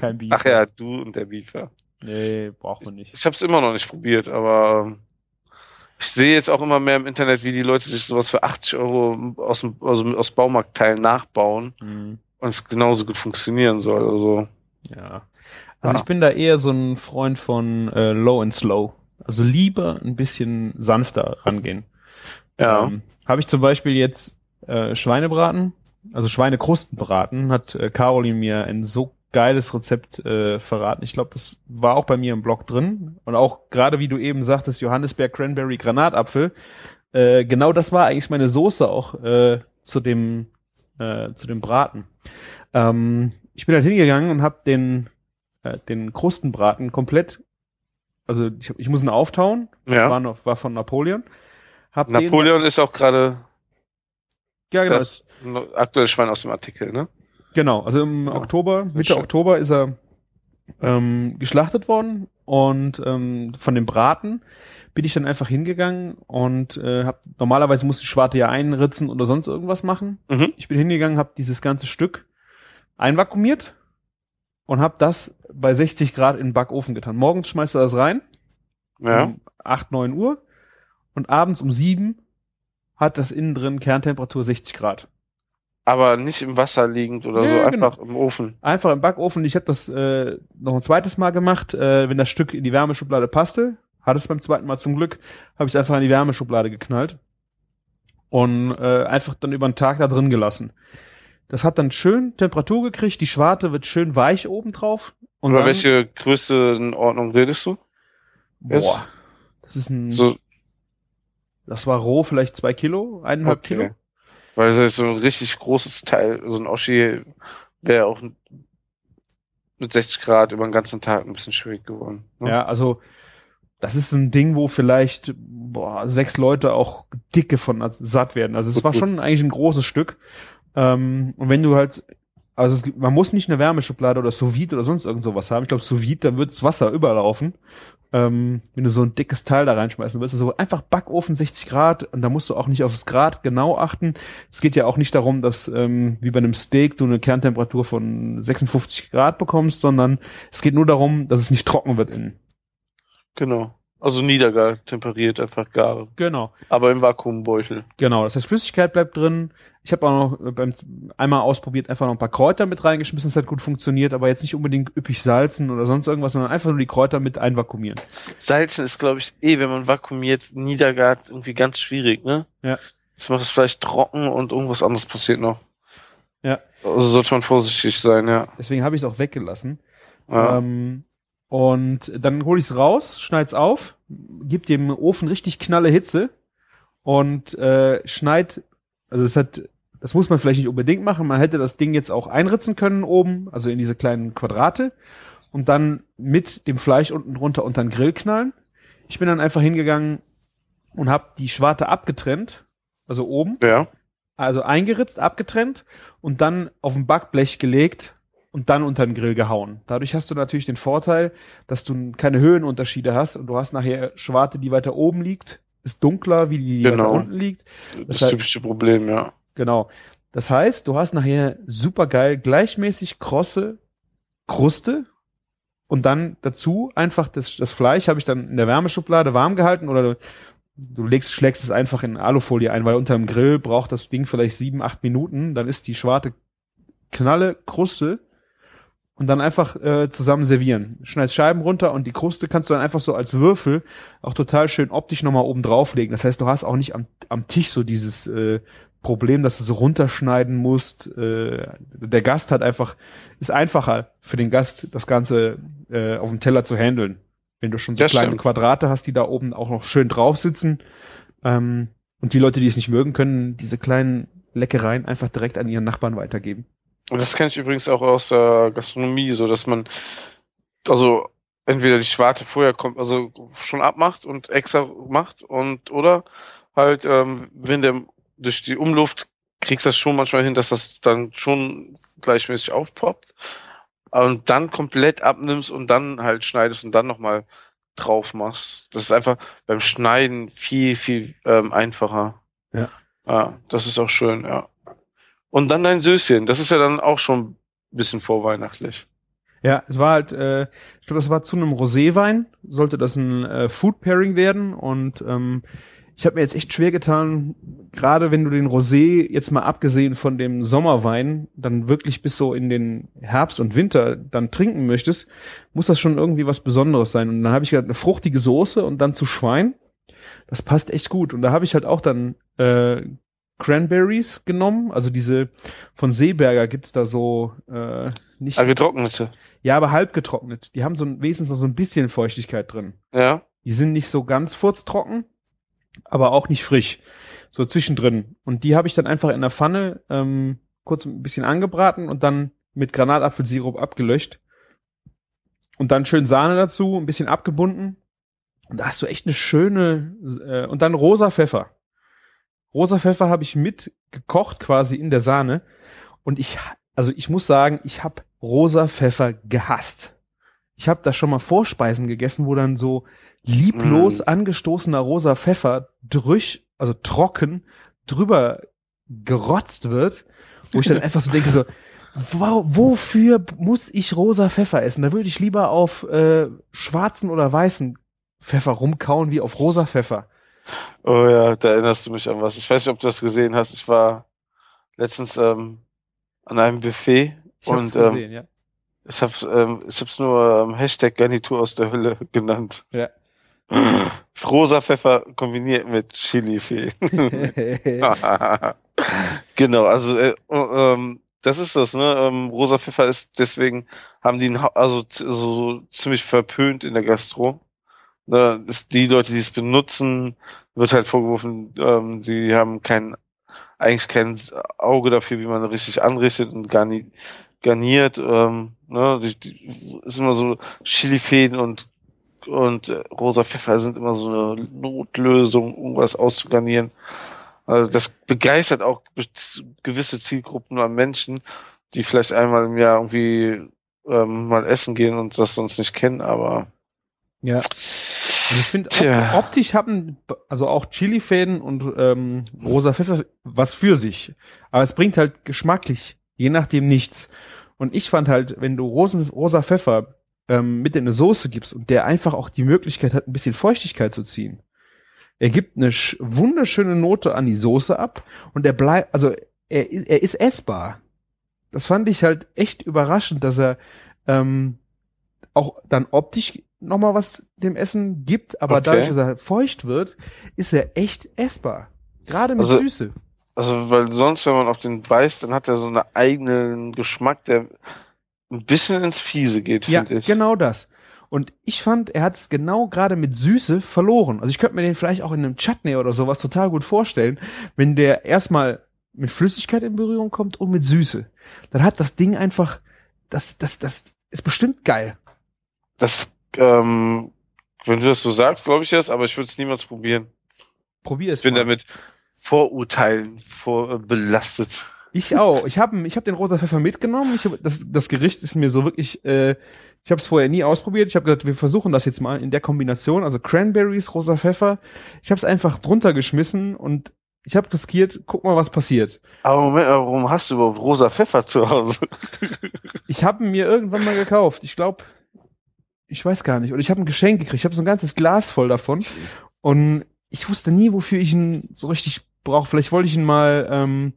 Kein Beefer. Ach ja, du und der Beefer. Nee, braucht man nicht. Ich hab's immer noch nicht probiert, aber ich sehe jetzt auch immer mehr im Internet, wie die Leute sich sowas für achtzig Euro aus dem, also aus Baumarktteilen nachbauen, mhm, und es genauso gut funktionieren soll. Also. Ja. Also ah. ich bin da eher so ein Freund von äh, Low and Slow. Also lieber ein bisschen sanfter rangehen. Ja. Ähm, habe ich zum Beispiel jetzt äh, Schweinebraten, also Schweinekrustenbraten, hat äh, Caroline mir ein so geiles Rezept äh, verraten. Ich glaube, das war auch bei mir im Blog drin. Und auch gerade, wie du eben sagtest, Johannisbeer, Cranberry, Granatapfel. Äh, genau das war eigentlich meine Soße auch äh, zu dem äh, zu dem Braten. Ähm, ich bin halt hingegangen und habe den äh, den Krustenbraten komplett, also ich, ich muss ihn auftauen. Das ja. war, noch, war von Napoleon. Hab Napoleon den, ist auch gerade ja, genau. das aktuelle Schwein aus dem Artikel, ne? Genau, also im ja, Oktober, Mitte schön. Oktober ist er ähm, geschlachtet worden und ähm, von dem Braten bin ich dann einfach hingegangen und äh, hab, normalerweise muss die Schwarte ja einritzen oder sonst irgendwas machen. Mhm. Ich bin hingegangen, habe dieses ganze Stück einvakuumiert und habe das bei sechzig Grad in den Backofen getan. Morgens schmeißt du das rein, ja, um acht, neun Uhr und abends um sieben hat das innen drin Kerntemperatur sechzig Grad. Aber nicht im Wasser liegend oder ja, so, einfach genau. im Ofen. Einfach im Backofen. Ich habe das äh, noch ein zweites Mal gemacht, äh, wenn das Stück in die Wärmeschublade passte. Hat es beim zweiten Mal zum Glück, habe ich es einfach in die Wärmeschublade geknallt und äh, einfach dann über den Tag da drin gelassen. Das hat dann schön Temperatur gekriegt, die Schwarte wird schön weich oben drauf. Und über dann, welche Größenordnung redest du? Boah, jetzt? das ist ein... So. Das war roh, vielleicht zwei Kilo, eineinhalb okay. Kilo. Weil so ein richtig großes Teil, so ein Oschi wäre auch mit sechzig Grad über den ganzen Tag ein bisschen schwierig geworden. Ne? Ja, also das ist ein Ding, wo vielleicht boah, sechs Leute auch dicke von satt werden. Also es gut, war gut. schon eigentlich ein großes Stück. Ähm, und wenn du halt, also es, man muss nicht eine Wärmeschublade oder Sous-Vide oder sonst irgend sowas haben. Ich glaube, Sous-Vide, dann wird das Wasser überlaufen. Ähm, wenn du so ein dickes Teil da reinschmeißen willst, also einfach Backofen sechzig Grad und da musst du auch nicht aufs Grad genau achten. Es geht ja auch nicht darum, dass ähm, wie bei einem Steak du eine Kerntemperatur von sechsundfünfzig Grad bekommst, sondern es geht nur darum, dass es nicht trocken wird innen. Genau. Also niedergar, temperiert, einfach gar. Genau. Aber im Vakuumbeutel. Genau, das heißt, Flüssigkeit bleibt drin. Ich habe auch noch beim einmal ausprobiert, einfach noch ein paar Kräuter mit reingeschmissen, das hat gut funktioniert, aber jetzt nicht unbedingt üppig salzen oder sonst irgendwas, sondern einfach nur die Kräuter mit einvakuumieren. Salzen ist, glaube ich, eh, wenn man vakuumiert, niedergart, irgendwie ganz schwierig, ne? Ja. Das macht es vielleicht trocken und irgendwas anderes passiert noch. Ja. Also sollte man vorsichtig sein, ja. Deswegen habe ich es auch weggelassen. Ja. Ähm, Und dann hole ich es raus, schneide es auf, gib dem Ofen richtig knalle Hitze und äh, schneid, also das hat, das muss man vielleicht nicht unbedingt machen, man hätte das Ding jetzt auch einritzen können oben, also in diese kleinen Quadrate und dann mit dem Fleisch unten drunter unter den Grill knallen. Ich bin dann einfach hingegangen und habe die Schwarte abgetrennt, also oben, ja. also eingeritzt, abgetrennt und dann auf ein Backblech gelegt. Und dann unter den Grill gehauen. Dadurch hast du natürlich den Vorteil, dass du keine Höhenunterschiede hast und du hast nachher Schwarte, die weiter oben liegt, ist dunkler, wie die, die genau. weiter unten liegt. Das, das typische Problem, ja. Genau. Das heißt, du hast nachher supergeil, gleichmäßig krosse Kruste und dann dazu einfach das, das Fleisch habe ich dann in der Wärmeschublade warm gehalten oder du legst, schlägst es einfach in Alufolie ein, weil unter dem Grill braucht das Ding vielleicht sieben, acht Minuten, dann ist die Schwarte knalle Kruste. Und dann einfach äh, zusammen servieren. Schneidest Scheiben runter und die Kruste kannst du dann einfach so als Würfel auch total schön optisch nochmal oben drauflegen. Das heißt, du hast auch nicht am, am Tisch so dieses äh, Problem, dass du so runterschneiden musst. Äh, der Gast hat einfach, ist einfacher für den Gast, das Ganze äh, auf dem Teller zu handeln. Wenn du schon so das kleine stimmt. Quadrate hast, die da oben auch noch schön drauf sitzen. Ähm, und die Leute, die es nicht mögen, können diese kleinen Leckereien einfach direkt an ihren Nachbarn weitergeben. Und das kenne ich übrigens auch aus der Gastronomie, so dass man also entweder die Schwarte vorher kommt, also schon abmacht und extra macht und oder halt, ähm, wenn der durch die Umluft kriegst du das schon manchmal hin, dass das dann schon gleichmäßig aufpoppt und dann komplett abnimmst und dann halt schneidest und dann nochmal drauf machst. Das ist einfach beim Schneiden viel, viel ähm, einfacher. Ja. Ja, das ist auch schön, ja. Und dann dein Süßchen, das ist ja dann auch schon ein bisschen vorweihnachtlich. Ja, es war halt, äh, ich glaube, das war zu einem Roséwein, sollte das ein äh, Food-Pairing werden und ähm, ich habe mir jetzt echt schwer getan, gerade wenn du den Rosé, jetzt mal abgesehen von dem Sommerwein, dann wirklich bis so in den Herbst und Winter dann trinken möchtest, muss das schon irgendwie was Besonderes sein. Und dann habe ich gedacht, eine fruchtige Soße und dann zu Schwein, das passt echt gut. Und da habe ich halt auch dann äh, Cranberries genommen, also diese von Seeberger gibt's da so äh, nicht... Ah, getrocknete. Ja, aber halb getrocknet. Die haben so ein, wenigstens noch so ein bisschen Feuchtigkeit drin. Ja. Die sind nicht so ganz furztrocken, aber auch nicht frisch, so zwischendrin. Und die habe ich dann einfach in der Pfanne ähm, kurz ein bisschen angebraten und dann mit Granatapfelsirup abgelöscht. Und dann schön Sahne dazu, ein bisschen abgebunden. Und da hast du echt eine schöne... Äh, und dann rosa Pfeffer. Rosa Pfeffer habe ich mitgekocht quasi in der Sahne. Und ich, also ich muss sagen, ich habe rosa Pfeffer gehasst. Ich habe da schon mal Vorspeisen gegessen, wo dann so lieblos angestoßener rosa Pfeffer drüch, also trocken, drüber gerotzt wird, wo ich dann einfach so denke, so, wow, wofür muss ich rosa Pfeffer essen? Da würde ich lieber auf äh, schwarzen oder weißen Pfeffer rumkauen, wie auf rosa Pfeffer. Oh ja, da erinnerst du mich an was. Ich weiß nicht, ob du das gesehen hast. Ich war letztens ähm, an einem Buffet. Ich hab's und, gesehen, ähm, ja. Ich hab's, ähm, ich hab's nur ähm, Hashtag Garnitur aus der Hölle genannt. Ja. Rosa Pfeffer kombiniert mit Chili-Fee. Genau, also äh, ähm, das ist das, ne? Ähm, rosa Pfeffer ist, deswegen haben die, ha- also t- so ziemlich verpönt in der Gastro. Ne? Ist die Leute, die es benutzen, wird halt vorgeworfen, ähm, sie haben kein, eigentlich kein Auge dafür, wie man richtig anrichtet und gar nicht garniert, ähm, ne, die, die, ist immer so Chilifäden und und äh, rosa Pfeffer sind immer so eine Notlösung, um was auszugarnieren. Also das begeistert auch be- gewisse Zielgruppen an Menschen, die vielleicht einmal im Jahr irgendwie ähm, mal essen gehen und das sonst nicht kennen, aber ja. Also ich finde optisch haben also auch Chilifäden und ähm, rosa Pfeffer was für sich, aber es bringt halt geschmacklich je nachdem nichts. Und ich fand halt, wenn du Rosen, rosa Pfeffer ähm, mit in eine Soße gibst und der einfach auch die Möglichkeit hat, ein bisschen Feuchtigkeit zu ziehen, er gibt eine sch- wunderschöne Note an die Soße ab und er bleibt, also er, er ist essbar. Das fand ich halt echt überraschend, dass er ähm, auch dann optisch nochmal was dem Essen gibt, aber okay, dadurch, dass er feucht wird, ist er echt essbar. Gerade mit also- Süße. Also, weil sonst, wenn man auf den beißt, dann hat er so einen eigenen Geschmack, der ein bisschen ins Fiese geht, finde ja, ich. Ja, genau das. Und ich fand, er hat es genau gerade mit Süße verloren. Also ich könnte mir den vielleicht auch in einem Chutney oder sowas total gut vorstellen, wenn der erstmal mit Flüssigkeit in Berührung kommt und mit Süße. Dann hat das Ding einfach, das, das, das ist bestimmt geil. Das, ähm, wenn du das so sagst, glaube ich das, aber ich würde es niemals probieren. Probier es. Ich bin mal. damit... Vorurteilen vor, äh, belastet. Ich auch. Ich habe ich hab den rosa Pfeffer mitgenommen. Ich hab, das, das Gericht ist mir so wirklich, äh, ich habe es vorher nie ausprobiert. Ich habe gesagt, wir versuchen das jetzt mal in der Kombination. Also Cranberries, rosa Pfeffer. Ich habe es einfach drunter geschmissen und ich habe riskiert, guck mal, was passiert. Aber Moment, warum hast du überhaupt rosa Pfeffer zu Hause? Ich habe ihn mir irgendwann mal gekauft. Ich glaube, ich weiß gar nicht. Oder ich habe ein Geschenk gekriegt. Ich habe so ein ganzes Glas voll davon. Und ich wusste nie, wofür ich ihn so richtig brauche. Vielleicht wollte ich ihn mal ähm,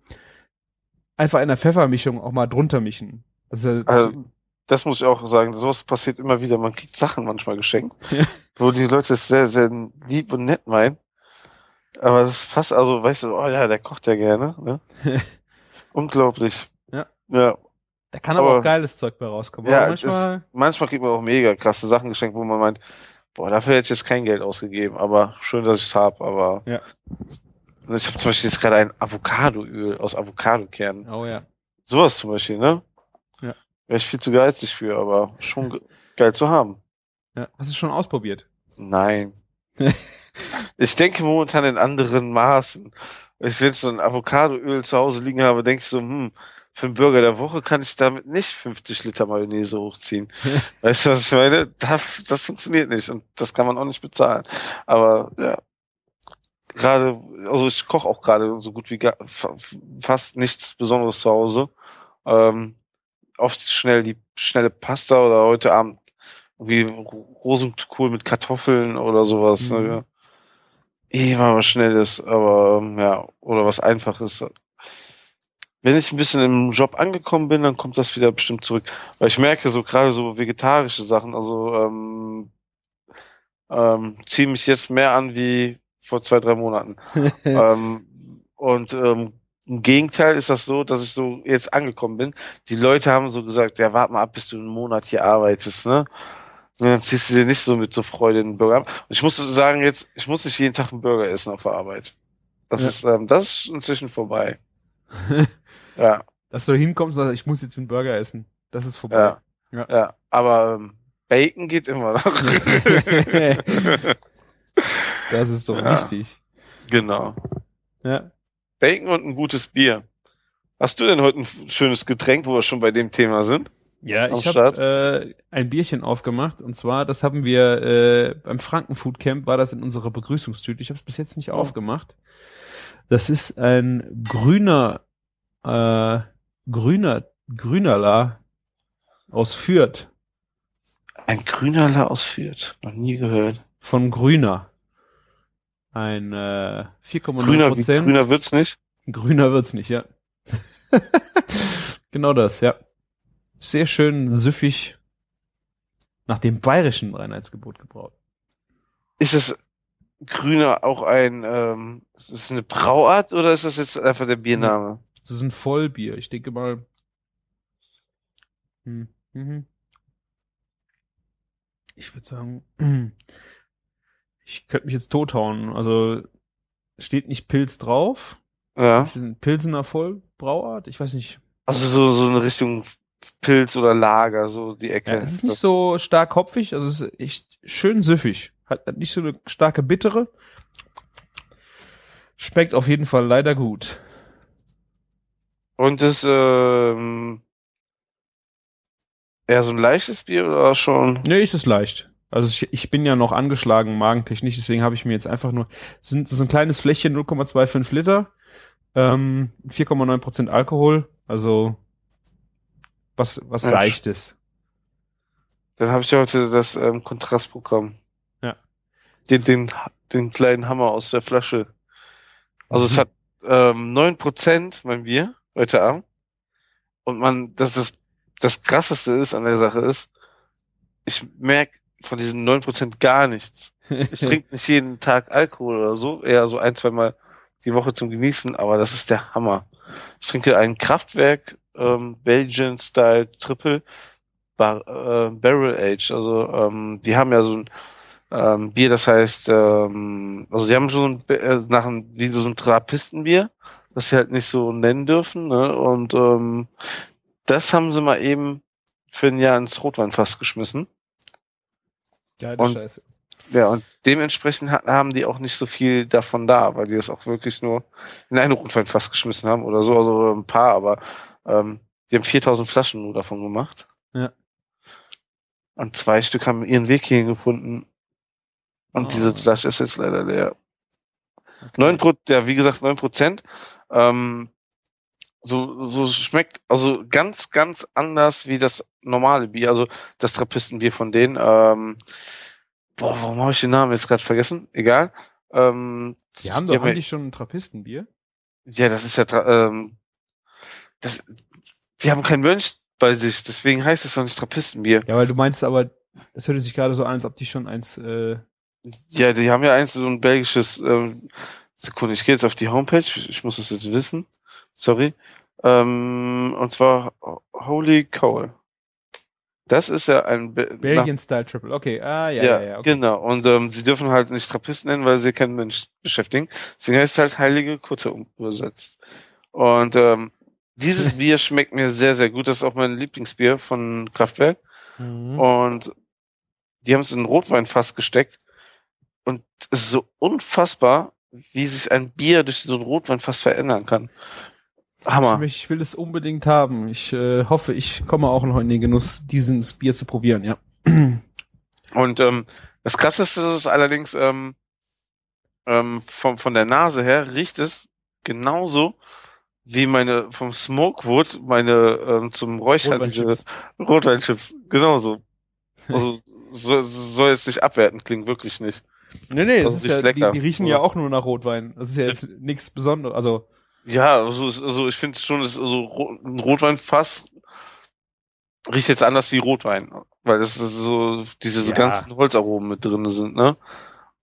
einfach in der Pfeffermischung auch mal drunter mischen. Also, das, also, das muss ich auch sagen. Sowas passiert immer wieder. Man kriegt Sachen manchmal geschenkt, ja, wo die Leute es sehr, sehr lieb und nett meinen. Aber es ist fast, also weißt du, oh ja, der kocht ja gerne. Ne? Unglaublich. Ja. Ja. Da kann aber, aber auch geiles Zeug bei rauskommen. Ja, manchmal, ist, manchmal kriegt man auch mega krasse Sachen geschenkt, wo man meint, boah, dafür hätte ich jetzt kein Geld ausgegeben, aber schön, dass ich es habe. Aber ja. Ich habe zum Beispiel jetzt gerade ein Avocadoöl aus Avocadokernen. Oh ja. Sowas zum Beispiel, ne? Ja. Wäre ich viel zu geizig für, aber schon geil zu haben. Ja. Hast du es schon ausprobiert? Nein. Ich denke momentan in anderen Maßen. Ich, wenn ich so ein Avocadoöl zu Hause liegen habe, denke ich so, hm, für einen Burger der Woche kann ich damit nicht fünfzig Liter Mayonnaise hochziehen. Weißt du, was ich meine? Das, das funktioniert nicht und das kann man auch nicht bezahlen. Aber ja, gerade, also ich koche auch gerade so gut wie gar, fast nichts Besonderes zu Hause. Ähm, oft schnell die schnelle Pasta oder heute Abend irgendwie Rosenkohl mit Kartoffeln oder sowas. Mhm. Ne? Immer was Schnelles, aber ja, oder was Einfaches. Wenn ich ein bisschen im Job angekommen bin, dann kommt das wieder bestimmt zurück. Weil ich merke so gerade so vegetarische Sachen, also ähm, ähm, ziehe mich jetzt mehr an wie vor zwei, drei Monaten. ähm, und ähm, im Gegenteil ist das so, dass ich so jetzt angekommen bin. Die Leute haben so gesagt, ja, warte mal ab, bis du einen Monat hier arbeitest, ne? Und dann ziehst du dir nicht so mit so Freude einen Burger ab. Und ich muss sagen jetzt, ich muss nicht jeden Tag einen Burger essen auf der Arbeit. Das, ja. ist, ähm, das ist inzwischen vorbei. Ja. Dass du hinkommst und sagst, ich muss jetzt einen Burger essen. Das ist vorbei. Ja, ja. ja. Aber ähm, Bacon geht immer noch. Das ist doch ja. wichtig. Genau. Ja. Bacon und ein gutes Bier. Hast du denn heute ein schönes Getränk, wo wir schon bei dem Thema sind? Ja, ich habe äh, ein Bierchen aufgemacht und zwar, das haben wir äh, beim Franken-Food-Camp, war das in unserer Begrüßungstüte. Ich habe es bis jetzt nicht oh. aufgemacht. Das ist ein grüner äh, grüner Grünerler aus Fürth. Ein Grünerler aus Fürth? Noch nie gehört. Von Grüner. Ein äh, vier Komma null Prozent. Grüner, grüner wird's nicht? Grüner wird's nicht, ja. Genau das, ja. Sehr schön süffig nach dem bayerischen Reinheitsgebot gebraut. Ist das Grüner auch ein, ähm, ist das eine Brauart oder ist das jetzt einfach der Biername? Das ist ein Vollbier, ich denke mal. Hm, mhm. Ich würde sagen, ich könnte mich jetzt tothauen. Also steht nicht Pilz drauf. Ja. Ist ein Pilsener Vollbrauart? Ich weiß nicht. Also so, so eine Richtung Pilz oder Lager, so die Ecke. Ja, es ist nicht so stark hopfig, also es ist echt schön süffig. Hat nicht so eine starke bittere. Schmeckt auf jeden Fall leider gut. Und ist ähm, eher so ein leichtes Bier oder schon? Nee, ist es leicht. Also ich, ich bin ja noch angeschlagen magentechnisch, deswegen habe ich mir jetzt einfach nur, sind so ein kleines Fläschchen, null Komma fünfundzwanzig Liter, ähm, vier Komma neun Prozent Alkohol, also was, was ja. Leichtes. Dann habe ich heute das ähm, Kontrastprogramm. Ja. Den, den, den kleinen Hammer aus der Flasche. Also mhm. es hat ähm, neun Prozent mein Bier heute Abend. Und man, das, das, das Krasseste ist an der Sache ist, ich merke von diesen neun Prozent gar nichts. Ich trinke nicht jeden Tag Alkohol oder so, eher so ein, zweimal die Woche zum Genießen, aber das ist der Hammer. Ich trinke ein Kraftwerk ähm, Belgian Style Triple Bar, äh, Barrel Age. Also ähm, die haben ja so ein ähm, Bier, das heißt, ähm, also die haben so ein äh, nach einem, wie so ein Trappistenbier, das sie halt nicht so nennen dürfen. Ne? Und ähm, das haben sie mal eben für ein Jahr ins Rotweinfass geschmissen. Geile und, Scheiße. Ja, und dementsprechend ha- haben die auch nicht so viel davon da, weil die das auch wirklich nur in einen Rotweinfass geschmissen haben oder so, also ein paar, aber ähm, die haben viertausend Flaschen nur davon gemacht. Ja. Und zwei Stück haben ihren Weg hierhin gefunden. Und oh. diese Flasche ist jetzt leider leer. Okay. neun Prozent, ja, wie gesagt, neun Prozent. Ähm, so, so schmeckt, also ganz, ganz anders wie das normale Bier, also das Trappistenbier von denen. Ähm, boah, warum habe ich den Namen jetzt gerade vergessen? Egal. Ähm, die haben doch die haben eigentlich schon ein Trappistenbier. Ja, das ist ja, Tra- ähm, das, die haben keinen Mönch bei sich, deswegen heißt es doch nicht Trappistenbier. Ja, weil du meinst aber, es hört sich gerade so an, als ob die schon eins, äh... Ja, die haben ja eins, so ein belgisches, ähm, Sekunde, ich gehe jetzt auf die Homepage. Ich muss das jetzt wissen. Sorry. Ähm, und zwar Holy Cow. Das ist ja ein... Be- Belgien-Style-Triple, okay. Ah, ja, ja, ja, ja, okay. Genau. Und ähm, sie dürfen halt nicht Trappisten nennen, weil sie keinen Menschen beschäftigen. Deswegen heißt es halt Heilige Kutte übersetzt. Und ähm, dieses Bier schmeckt mir sehr, sehr gut. Das ist auch mein Lieblingsbier von Kraftwerk. Mhm. Und die haben es in Rotweinfass gesteckt. Und es ist so unfassbar, wie sich ein Bier durch so ein Rotweinfass verändern kann. Hammer. Ich, ich will es unbedingt haben. Ich äh, hoffe, ich komme auch noch in den Genuss, dieses Bier zu probieren, ja. Und ähm, das Krasseste ist allerdings, ähm, ähm, von, von der Nase her riecht es genauso wie meine, vom Smokewood, meine ähm, zum Räuchern, diese Rotweinchips. Genauso. Also so, soll jetzt nicht abwertend klingen, wirklich nicht. Nee, nee, das, das ist, ist ja, die, die riechen ja auch nur nach Rotwein. Das ist ja jetzt nichts Besonderes, also... Ja, also, also ich finde schon, dass, also, ein Rotweinfass riecht jetzt anders wie Rotwein, weil das ist so diese ja. ganzen Holzaromen mit drin sind, ne?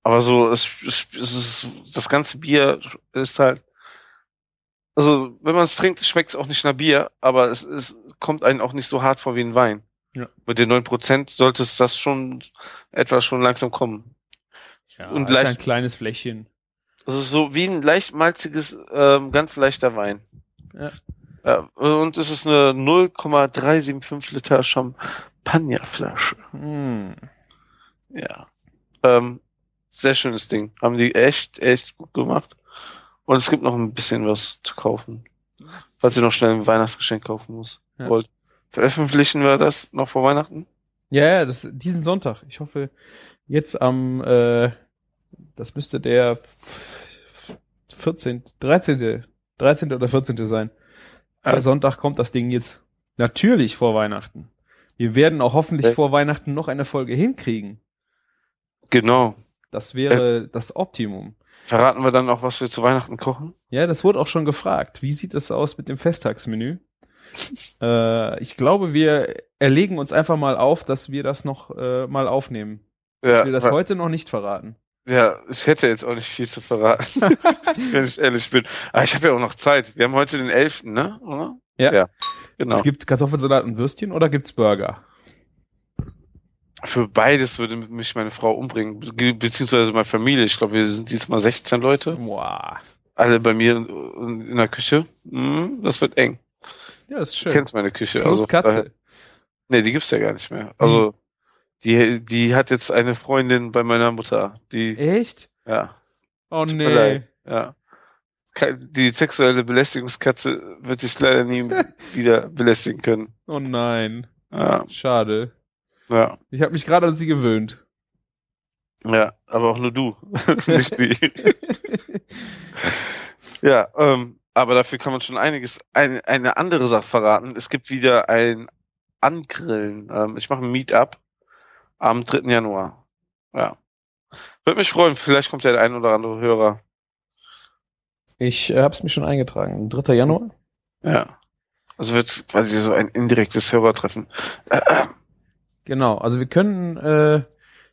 Aber so, es, es, es ist, das ganze Bier ist halt, also wenn man es trinkt, schmeckt es auch nicht nach Bier, aber es, es kommt einem auch nicht so hart vor wie ein Wein. Ja. Mit den neun Prozent sollte es das schon etwas schon langsam kommen. Ja, und leicht, ein kleines Fläschchen. Also so wie ein leicht malziges, ähm, ganz leichter Wein. Ja. Ja, und es ist eine null Komma drei sieben fünf Liter Champagnerflasche. Hm. Ja. Ähm, sehr schönes Ding. Haben die echt, echt gut gemacht. Und es gibt noch ein bisschen was zu kaufen. Falls ihr noch schnell ein Weihnachtsgeschenk kaufen muss, ja. wollt. Veröffentlichen wir das noch vor Weihnachten? Ja, ja, das, diesen Sonntag. Ich hoffe, jetzt am... Äh Das müsste der vierzehnte, dreizehnte, dreizehnte oder vierzehnte sein. Aber ja. Sonntag kommt das Ding jetzt natürlich vor Weihnachten. Wir werden auch hoffentlich vor Weihnachten noch eine Folge hinkriegen. Genau. Das wäre äh, das Optimum. Verraten wir dann auch, was wir zu Weihnachten kochen? Ja, das wurde auch schon gefragt. Wie sieht das aus mit dem Festtagsmenü? äh, ich glaube, wir erlegen uns einfach mal auf, dass wir das noch äh, mal aufnehmen. Dass ja, wir das heute noch nicht verraten. Ja, ich hätte jetzt auch nicht viel zu verraten, wenn ich ehrlich bin. Aber ich habe ja auch noch Zeit. Wir haben heute den elften, ne? Oder? Ja. ja. Genau. Es gibt Kartoffelsalat und Würstchen oder gibt's Burger? Für beides würde mich meine Frau umbringen, beziehungsweise meine Familie. Ich glaube, wir sind diesmal sechzehn Leute. Wow. Alle bei mir in, in der Küche. Mhm, das wird eng. Ja, das ist schön. Du kennst meine Küche. Plus also, Katze. Daher, nee, die gibt's ja gar nicht mehr. Also, mhm. Die, die hat jetzt eine Freundin bei meiner Mutter. Die, Echt? Ja. Oh nee. Ja. Die sexuelle Belästigungskatze wird sich leider nie wieder belästigen können. Oh nein. Ja. Schade. Ja. Ich habe mich gerade an sie gewöhnt. Ja, aber auch nur du. Nicht sie. ja, ähm, aber dafür kann man schon einiges, ein, eine andere Sache verraten. Es gibt wieder ein Angrillen. Ähm, ich mache ein Meetup. Am dritten Januar. Ja. Würde mich freuen, vielleicht kommt ja der ein oder andere Hörer. Ich äh, hab's mir schon eingetragen. dritter Januar? Ja. Also wird's quasi so ein indirektes Hörertreffen. Äh, äh. Genau, also wir können, äh,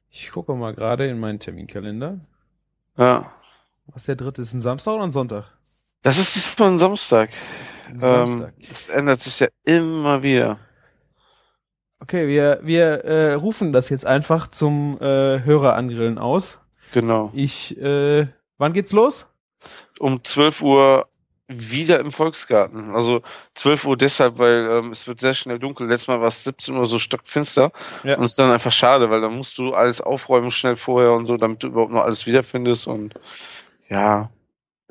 ich gucke mal gerade in meinen Terminkalender. Ja. Was der dritte ist, ein Samstag oder ein Sonntag? Das ist diesmal ein Samstag. Samstag. Ähm, das ändert sich ja immer wieder. Okay, wir wir äh, rufen das jetzt einfach zum äh, Hörerangrillen aus. Genau. Ich, äh, wann geht's los? Um zwölf Uhr wieder im Volksgarten. Also zwölf Uhr deshalb, weil ähm, es wird sehr schnell dunkel. Letztes Mal war es siebzehn Uhr so stockfinster. Ja. Und es ist dann einfach schade, weil dann musst du alles aufräumen schnell vorher und so, damit du überhaupt noch alles wiederfindest. Und ja,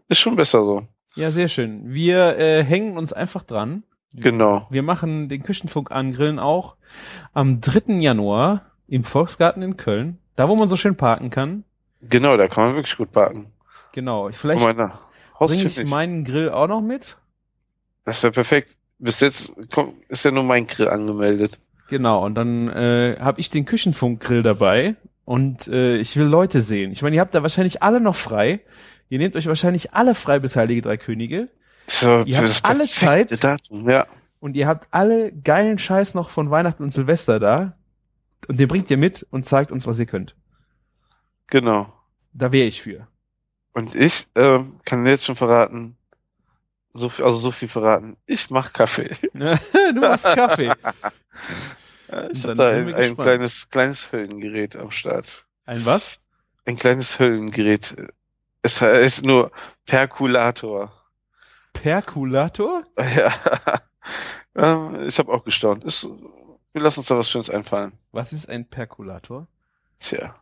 ist schon besser so. Ja, sehr schön. Wir äh, hängen uns einfach dran. Genau. Wir machen den Küchenfunk angrillen auch am dritten Januar im Volksgarten in Köln. Da, wo man so schön parken kann. Genau, da kann man wirklich gut parken. Genau. Vielleicht bringe ich meinen Grill auch noch mit. Das wäre perfekt. Bis jetzt ist ja nur mein Grill angemeldet. Genau, und dann äh, habe ich den Küchenfunk-Grill dabei und äh, ich will Leute sehen. Ich meine, ihr habt da wahrscheinlich alle noch frei. Ihr nehmt euch wahrscheinlich alle frei bis Heilige Drei Könige. So, ihr habt alle Zeit Datum, ja. Und ihr habt alle geilen Scheiß noch von Weihnachten und Silvester da und den bringt ihr mit und zeigt uns, was ihr könnt. Genau. Da wäre ich für. Und ich ähm, kann jetzt schon verraten, so viel, also so viel verraten, ich mache Kaffee. Du machst Kaffee. Ja, ich habe da ein, ein kleines, kleines Höllengerät am Start. Ein was? Ein kleines Höllengerät. Es heißt nur Perkulator. Perkulator? Ja. ähm, ich habe auch gestaunt. Ist, wir lassen uns da was Schönes einfallen. Was ist ein Perkulator? Tja.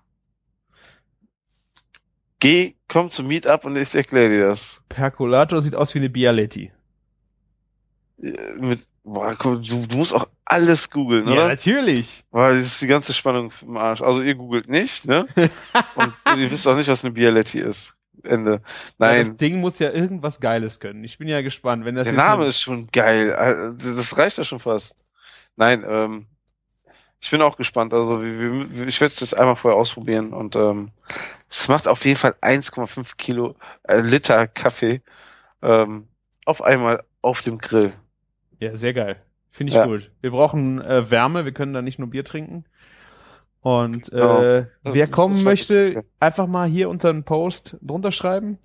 Geh, komm zum Meetup und ich erkläre dir das. Perkulator sieht aus wie eine Bialetti. Mit, boah, du, du musst auch alles googeln, ne? Ja, oder? Natürlich. Weil das ist die ganze Spannung im Arsch. Also ihr googelt nicht, ne? Und ihr wisst auch nicht, was eine Bialetti ist. Ende. Nein. Ja, das Ding muss ja irgendwas Geiles können. Ich bin ja gespannt. Wenn das der jetzt Name ist schon geil. Das reicht ja schon fast. Nein, ähm, ich bin auch gespannt. Also wir, wir, ich werde es jetzt einmal vorher ausprobieren und ähm, es macht auf jeden Fall eins Komma fünf Kilo äh, Liter Kaffee ähm, auf einmal auf dem Grill. Ja, sehr geil. Finde ich ja. Gut. Wir brauchen äh, Wärme. Wir können da nicht nur Bier trinken. Und genau. äh, wer das kommen möchte, gut. Einfach mal hier unter einen Post drunter schreiben.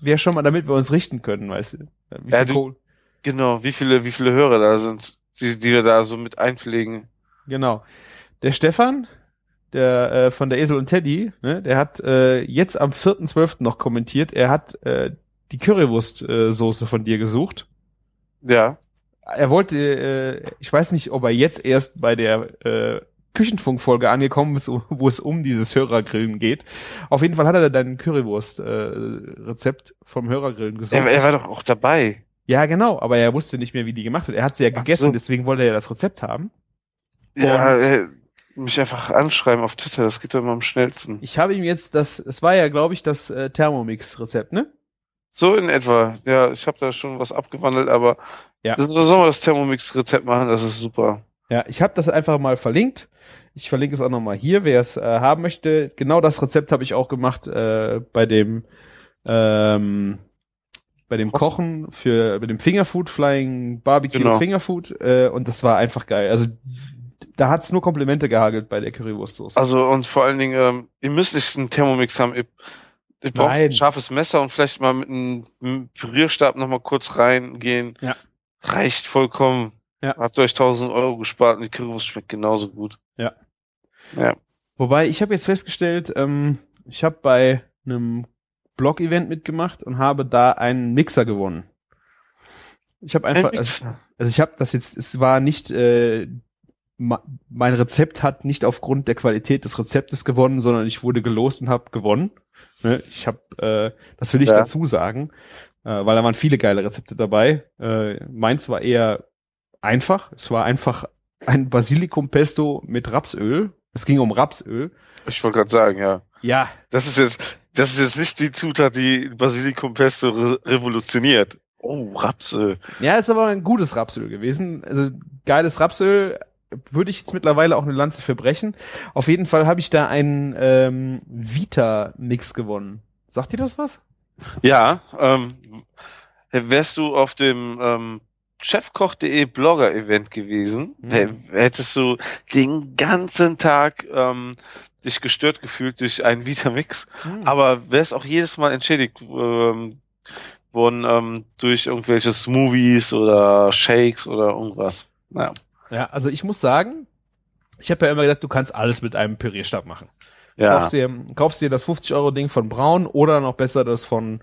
Wäre schon mal, damit wir uns richten können, weißt du. Wie ja, du genau, wie viele, wie viele Hörer da sind, die, die wir da so mit einpflegen. Genau. Der Stefan, der äh, von der Esel und Teddy, ne, der hat äh, jetzt am vierten zwölften noch kommentiert, er hat äh, die Currywurst-Soße äh, von dir gesucht. Ja. Er wollte, äh, ich weiß nicht, ob er jetzt erst bei der äh, Küchenfunkfolge angekommen ist, wo es um dieses Hörergrillen geht. Auf jeden Fall hat er dein Currywurst-Rezept äh, vom Hörergrillen gesucht. Er, er war doch auch dabei. Ja, genau, aber er wusste nicht mehr, wie die gemacht wird. Er hat sie ja Ach gegessen, so. Deswegen wollte er ja das Rezept haben. Ja, äh, mich einfach anschreiben auf Twitter, das geht doch immer am schnellsten. Ich habe ihm jetzt das, es war ja, glaube ich, das äh, Thermomix-Rezept, ne? So in etwa. Ja, ich habe da schon was abgewandelt, aber ja. Das, sollen wir das Thermomix-Rezept machen, das ist super. Ja, ich habe das einfach mal verlinkt. Ich verlinke es auch nochmal hier, wer es äh, haben möchte. Genau das Rezept habe ich auch gemacht äh, bei dem ähm, bei dem Kochen für bei dem Fingerfood Flying Barbecue genau. Fingerfood äh, und das war einfach geil. Also da hat's nur Komplimente gehagelt bei der Currywurstsoße. Also und vor allen Dingen ähm, ihr müsst nicht einen Thermomix haben. Ihr, ihr braucht ein scharfes Messer und vielleicht mal mit einem, mit einem Pürierstab nochmal kurz reingehen. Ja. Reicht vollkommen. Ja. Habt ihr euch tausend Euro gespart und die Currywurst schmeckt genauso gut. Ja. ja. Wobei, ich habe jetzt festgestellt, ähm, ich habe bei einem Blog-Event mitgemacht und habe da einen Mixer gewonnen. Ich habe einfach, Ein also, also ich habe das jetzt, es war nicht, äh, ma, mein Rezept hat nicht aufgrund der Qualität des Rezeptes gewonnen, sondern ich wurde gelost und habe gewonnen. Ne? Ich habe, äh, das will ich ja. dazu sagen, äh, weil da waren viele geile Rezepte dabei. Äh, meins war eher einfach. Es war einfach ein Basilikumpesto mit Rapsöl. Es ging um Rapsöl. Ich wollte gerade sagen, ja. Ja. Das ist jetzt, das ist jetzt nicht die Zutat, die Basilikumpesto re- revolutioniert. Oh, Rapsöl. Ja, ist aber ein gutes Rapsöl gewesen. Also geiles Rapsöl. Würde ich jetzt mittlerweile auch eine Lanze für brechen. Auf jeden Fall habe ich da einen ähm, Vita-Mix gewonnen. Sagt dir das was? Ja. Ähm, wärst du auf dem ähm chefkoch punkt de Blogger-Event gewesen, mhm. hättest du den ganzen Tag ähm, dich gestört gefühlt durch einen Vitamix, mhm. aber wärst auch jedes Mal entschädigt ähm, worden ähm, durch irgendwelche Smoothies oder Shakes oder irgendwas. Naja. Ja, also ich muss sagen, ich habe ja immer gedacht, du kannst alles mit einem Pürierstab machen. Ja. Kaufst dir, kaufst dir das fünfzig Euro Ding von Braun oder noch besser das von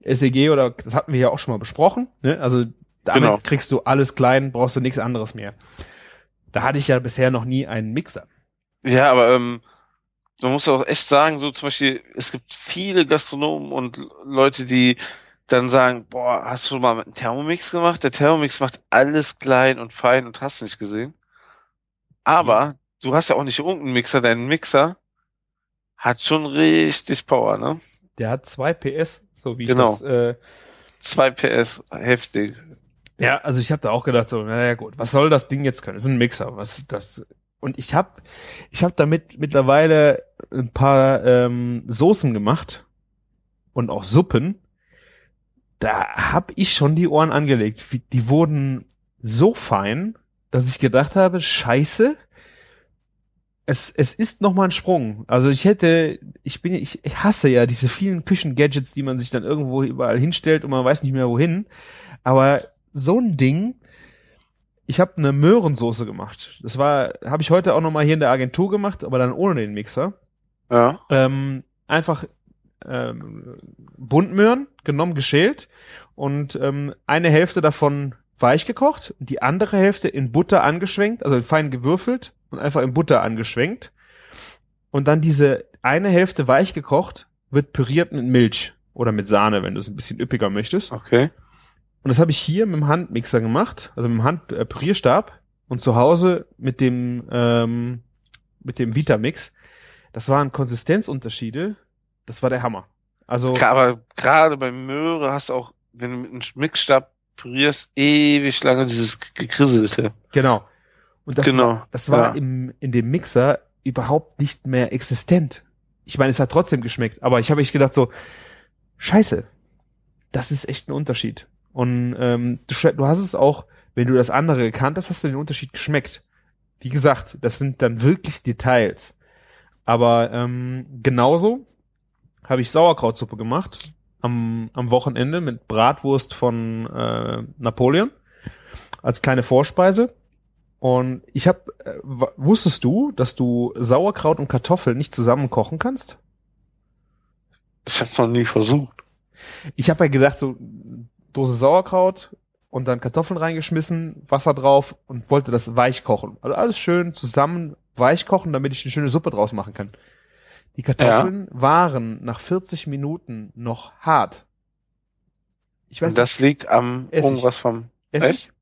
S E G oder das hatten wir ja auch schon mal besprochen, ne? Also damit genau. kriegst du alles klein, brauchst du nichts anderes mehr. Da hatte ich ja bisher noch nie einen Mixer. Ja, aber ähm, man muss auch echt sagen, so zum Beispiel, es gibt viele Gastronomen und Leute, die dann sagen, boah, hast du mal einen Thermomix gemacht? Der Thermomix macht alles klein und fein und hast nicht gesehen. Aber mhm. du hast ja auch nicht irgendeinen Mixer, dein Mixer hat schon richtig Power, ne? Der hat zwei P S, so wie genau. ich das... Äh, zwei P S, heftig. Ja, also ich habe da auch gedacht so, naja gut, was soll das Ding jetzt können? Das ist ein Mixer, was das. Und ich habe, ich habe damit mittlerweile ein paar ähm, Soßen gemacht und auch Suppen. Da habe ich schon die Ohren angelegt. Die wurden so fein, dass ich gedacht habe, Scheiße, Es, es ist nochmal ein Sprung. Also ich hätte, ich bin, ich hasse ja diese vielen Küchen-Gadgets, die man sich dann irgendwo überall hinstellt und man weiß nicht mehr wohin. Aber so ein Ding, ich habe eine Möhrensoße gemacht. Das war, habe ich heute auch nochmal hier in der Agentur gemacht, aber dann ohne den Mixer. Ja. Ähm, einfach ähm, Buntmöhren genommen, geschält und ähm, eine Hälfte davon weich gekocht und die andere Hälfte in Butter angeschwenkt, also fein gewürfelt und einfach in Butter angeschwenkt. Und dann diese eine Hälfte weich gekocht, wird püriert mit Milch oder mit Sahne, wenn du es ein bisschen üppiger möchtest. Okay. Und das habe ich hier mit dem Handmixer gemacht, also mit dem Handpürierstab und zu Hause mit dem ähm, mit dem Vitamix. Das waren Konsistenzunterschiede. Das war der Hammer. Also aber gerade bei Möhre hast du auch, wenn du mit einem Mixstab pürierst, ewig lange dieses Gekrisselte. Genau. Und das, genau. war, das war ja. im in dem Mixer überhaupt nicht mehr existent. Ich meine, es hat trotzdem geschmeckt, aber ich habe echt gedacht so, scheiße, das ist echt ein Unterschied. Und ähm, du, du hast es auch, wenn du das andere gekannt hast, hast du den Unterschied geschmeckt. Wie gesagt, das sind dann wirklich Details. Aber ähm, genauso habe ich Sauerkrautsuppe gemacht am, am Wochenende mit Bratwurst von äh, Napoleon als kleine Vorspeise. Und ich habe, äh, w- wusstest du, dass du Sauerkraut und Kartoffeln nicht zusammen kochen kannst? Ich habe es noch nie versucht. Ich habe ja gedacht, so Dose Sauerkraut und dann Kartoffeln reingeschmissen, Wasser drauf und wollte das weich kochen. Also alles schön zusammen weich kochen, damit ich eine schöne Suppe draus machen kann. Die Kartoffeln ja. waren nach vierzig Minuten noch hart. Ich weiß und das nicht. Liegt am Essig. Irgendwas vom Essig?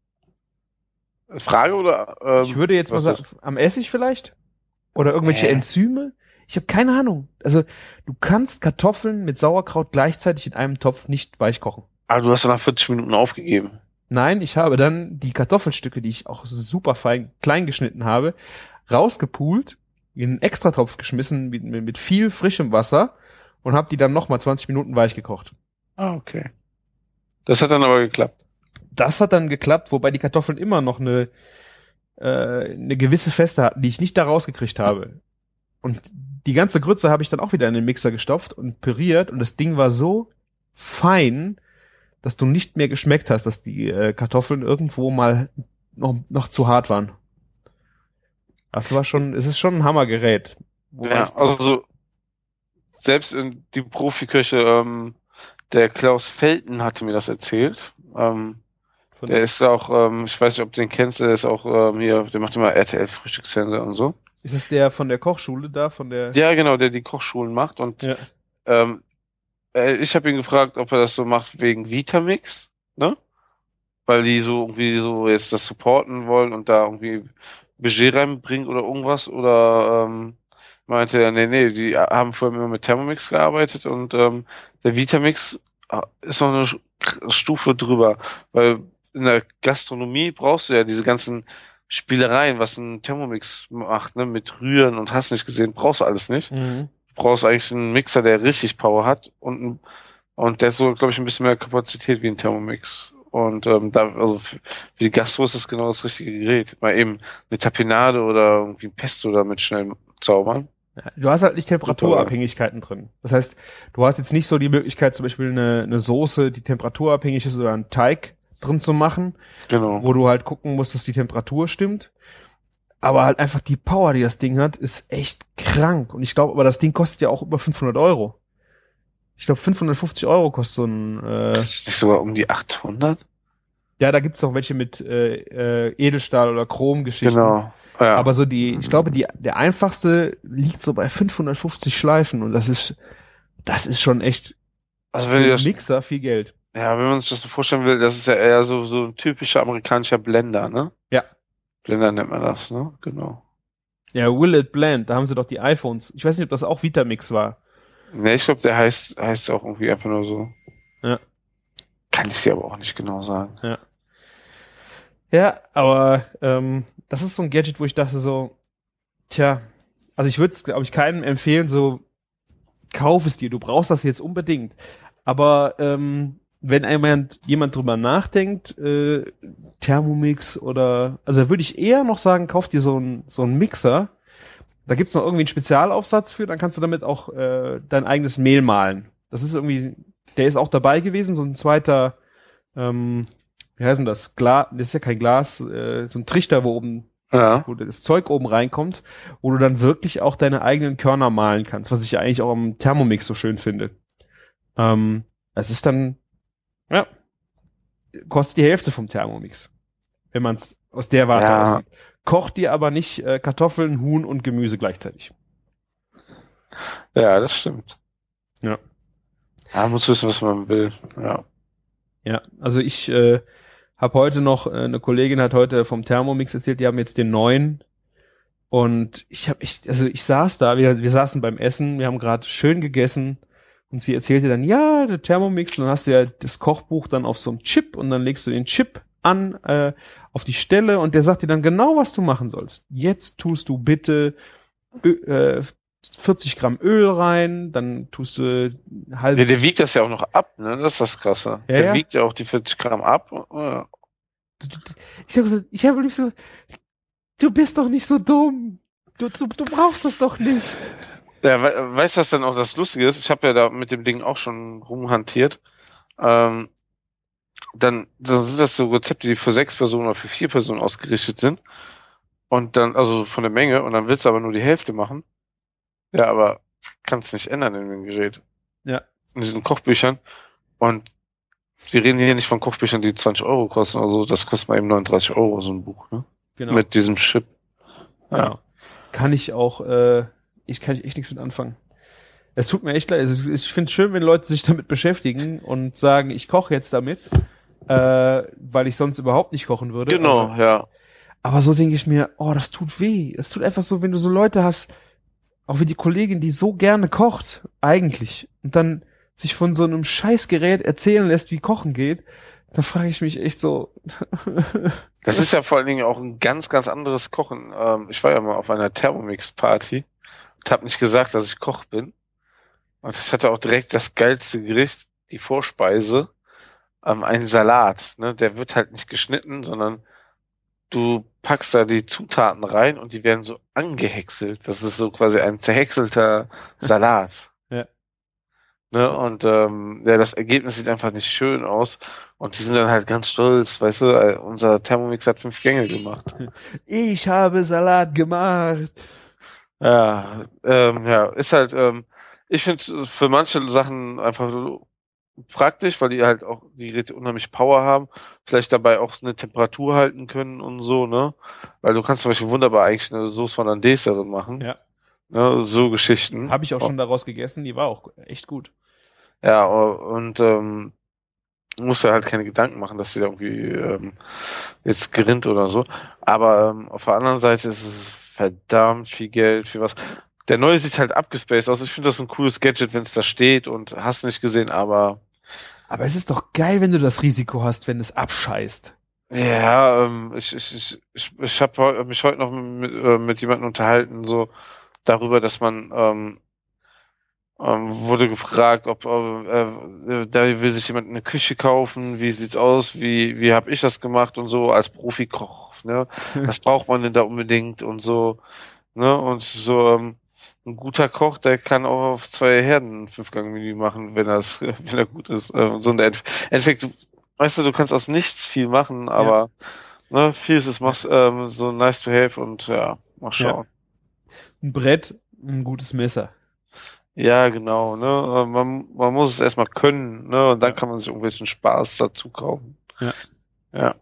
Echt? Frage oder? Ähm, ich würde jetzt mal sagen, ist? Am Essig vielleicht? Oder irgendwelche äh. Enzyme? Ich habe keine Ahnung. Also du kannst Kartoffeln mit Sauerkraut gleichzeitig in einem Topf nicht weich kochen. Aber du hast dann nach vierzig Minuten aufgegeben. Nein, ich habe dann die Kartoffelstücke, die ich auch super fein klein geschnitten habe, rausgepult, in einen Extratopf geschmissen mit, mit viel frischem Wasser und habe die dann nochmal zwanzig Minuten weich gekocht. Ah, okay. Das hat dann aber geklappt. Das hat dann geklappt, wobei die Kartoffeln immer noch eine, äh, eine gewisse Feste hatten, die ich nicht da rausgekriegt habe. Und die ganze Grütze habe ich dann auch wieder in den Mixer gestopft und püriert und das Ding war so fein, dass du nicht mehr geschmeckt hast, dass die äh, Kartoffeln irgendwo mal noch, noch zu hart waren. Das war schon, es ist schon ein Hammergerät. Ja, also selbst in die Profiküche, ähm, der Klaus Felten hatte mir das erzählt. Ähm, der ist auch, ähm, ich weiß nicht, ob du den kennst, der ist auch ähm, hier, der macht immer R T L-Frühstücksfernsehen und so. Ist das der von der Kochschule da? Von der? Ja, genau, der die Kochschulen macht und ja. ähm, ich habe ihn gefragt, ob er das so macht wegen Vitamix, ne? Weil die so irgendwie so jetzt das supporten wollen und da irgendwie Budget reinbringen oder irgendwas. Oder ähm, meinte er, nee, nee, die haben vorher immer mit Thermomix gearbeitet und ähm, der Vitamix ist noch eine Stufe drüber. Weil in der Gastronomie brauchst du ja diese ganzen Spielereien, was ein Thermomix macht, ne? Mit Rühren und hast nicht gesehen, brauchst du alles nicht. Mhm. Brauchst eigentlich einen Mixer, der richtig Power hat und und der so, glaube ich, ein bisschen mehr Kapazität wie ein Thermomix. Und ähm, da, also für die Gastro ist das genau das richtige Gerät. Mal eben eine Tapenade oder irgendwie ein Pesto damit schnell zaubern. Ja, du hast halt nicht Temperaturabhängigkeiten drin. Das heißt, du hast jetzt nicht so die Möglichkeit, zum Beispiel eine, eine Soße, die temperaturabhängig ist oder einen Teig drin zu machen. Genau. Wo du halt gucken musst, dass die Temperatur stimmt. Aber halt einfach die Power, die das Ding hat, ist echt krank. Und ich glaube, aber das Ding kostet ja auch über fünfhundert Euro. Ich glaube, fünfhundertfünfzig Euro kostet so ein... Äh, das ist nicht sogar um die achthundert? Ja, da gibt's noch welche mit äh, äh, Edelstahl- oder Chrom-Geschichten. Genau. Ja. Aber so die, ich glaube, die der einfachste liegt so bei fünfhundertfünfzig Schleifen. Und das ist das ist schon echt also für einen Mixer viel Geld. Ja, wenn man sich das so vorstellen will, das ist ja eher so, so ein typischer amerikanischer Blender, ne? Ja. Blender nennt man das, ne? Genau. Ja, Will It Blend, da haben sie doch die iPhones. Ich weiß nicht, ob das auch Vitamix war. Ne, ich glaube, der heißt heißt auch irgendwie einfach nur so. Ja. Kann ich dir aber auch nicht genau sagen. Ja, ja aber ähm, das ist so ein Gadget, wo ich dachte so, tja, also ich würde es, glaube ich, keinem empfehlen, so, kauf es dir, du brauchst das jetzt unbedingt. Aber ähm, wenn jemand, jemand drüber nachdenkt, äh, Thermomix oder, also würde ich eher noch sagen, kauf dir so einen so einen Mixer, Da gibt es noch irgendwie einen Spezialaufsatz für, dann kannst du damit auch äh, dein eigenes Mehl mahlen. Das ist irgendwie, der ist auch dabei gewesen, so ein zweiter, ähm, wie heißt denn das? Glas, das ist ja kein Glas, äh, so ein Trichter, wo oben, ja. wo das Zeug oben reinkommt, wo du dann wirklich auch deine eigenen Körner mahlen kannst, was ich ja eigentlich auch am Thermomix so schön finde. Ähm, es ist dann, ja, kostet die Hälfte vom Thermomix, wenn man es aus der Warte ja. aussieht. Kocht dir aber nicht äh, Kartoffeln, Huhn und Gemüse gleichzeitig. Ja, das stimmt. Ja. Man muss wissen, was man will. Ja, ja also ich äh, habe heute noch, äh, eine Kollegin hat heute vom Thermomix erzählt, die haben jetzt den neuen. Und ich habe echt, also ich saß da, wir, wir saßen beim Essen, wir haben gerade schön gegessen. Und sie erzählte dann, ja, der Thermomix, und dann hast du ja das Kochbuch dann auf so einem Chip und dann legst du den Chip an, äh, auf die Stelle, und der sagt dir dann genau, was du machen sollst. Jetzt tust du bitte Ö- äh, vierzig Gramm Öl rein, dann tust du halb... Nee, der wiegt das ja auch noch ab, ne? Das ist das Krasse. Ja, der ja. wiegt ja auch die vierzig Gramm ab. Ja. Ich habe gesagt, ich habe liebsten gesagt, du bist doch nicht so dumm. Du, du, du brauchst das doch nicht. Ja, we- weißt du, was dann auch das Lustige ist? Ich habe ja da mit dem Ding auch schon rumhantiert. Ähm, Dann, dann sind das so Rezepte, die für sechs Personen oder für vier Personen ausgerichtet sind. Und dann, also von der Menge, und dann willst du aber nur die Hälfte machen. Ja, aber kannst nicht ändern in dem Gerät. Ja. In diesen Kochbüchern. Und wir reden hier nicht von Kochbüchern, die zwanzig Euro kosten oder so. Das kostet mal eben neununddreißig Euro, so ein Buch, ne? Genau. Mit diesem Chip. Ja. ja. Kann ich auch, äh, ich kann echt nichts mit anfangen. Es tut mir echt leid. Also ich finde es schön, wenn Leute sich damit beschäftigen und sagen, ich koche jetzt damit, äh, weil ich sonst überhaupt nicht kochen würde. Genau, also, ja. Aber so denke ich mir, oh, das tut weh. Es tut einfach so, wenn du so Leute hast, auch wie die Kollegin, die so gerne kocht, eigentlich, und dann sich von so einem Scheißgerät erzählen lässt, wie Kochen geht, da frage ich mich echt so. Das ist ja vor allen Dingen auch ein ganz, ganz anderes Kochen. Ähm, ich war ja mal auf einer Thermomix-Party und habe nicht gesagt, dass ich Koch bin. Und ich hatte auch direkt das geilste Gericht, die Vorspeise, ähm, einen Salat. Ne? Der wird halt nicht geschnitten, sondern du packst da die Zutaten rein und die werden so angehäckselt. Das ist so quasi ein zerhäckselter Salat. Ja. Ne? Und ähm, ja, das Ergebnis sieht einfach nicht schön aus. Und die sind dann halt ganz stolz, weißt du, unser Thermomix hat fünf Gänge gemacht. Ich habe Salat gemacht. Ja, ähm, ja, ist halt... Ähm, Ich finde es für manche Sachen einfach praktisch, weil die halt auch die Geräte unheimlich Power haben, vielleicht dabei auch eine Temperatur halten können und so, ne? Weil du kannst zum Beispiel wunderbar eigentlich eine Sauce Hollandaise darin machen. Ja. Ne? So Geschichten. Habe ich auch schon daraus gegessen, die war auch echt gut. Ja, und ähm, musst du halt keine Gedanken machen, dass die da irgendwie ähm, jetzt gerinnt oder so. Aber ähm, auf der anderen Seite ist es verdammt viel Geld für was. Der neue sieht halt abgespaced aus. Ich finde das ein cooles Gadget, wenn es da steht, und hast nicht gesehen, aber... Aber es ist doch geil, wenn du das Risiko hast, wenn es abscheißt. Ja, ähm, ich, ich, ich, ich, ich habe mich heute noch mit, äh, mit jemandem unterhalten, so darüber, dass man... Ähm, ähm, wurde gefragt, ob äh, äh, da will sich jemand eine Küche kaufen, wie sieht's aus, wie wie habe ich das gemacht und so, als Profikoch, ne? Was braucht man denn da unbedingt und so, ne? Und so... Ähm, Ein guter Koch, der kann auch auf zwei Herden ein Fünfgang-Menü machen, wenn er wenn er gut ist. Ähm, so ein Endf- Endeffekt, du, weißt du, du kannst aus nichts viel machen, aber ja. ne, viel ist es machst, ähm, so nice to have, und ja, mal schauen. Ja. Ein Brett, ein gutes Messer. Ja, genau. Ne, man, man muss es erstmal können, ne, und dann kann man sich irgendwelchen Spaß dazu kaufen. Ja. Ja.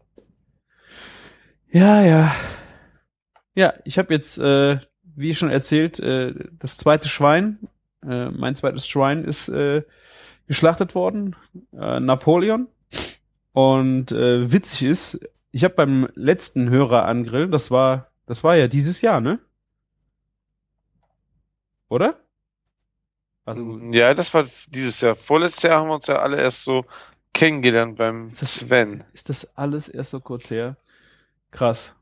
Ja, ja. Ja, ich habe jetzt... Äh Wie schon erzählt, äh, das zweite Schwein, äh, mein zweites Schwein ist äh, geschlachtet worden, äh, Napoleon. Und äh, witzig ist, ich habe beim letzten Hörerangrill, das war, das war ja dieses Jahr, ne? Oder? Also, ja, das war dieses Jahr. Vorletztes Jahr haben wir uns ja alle erst so kennengelernt beim ist das, Sven. Ist das alles erst so kurz her? Krass.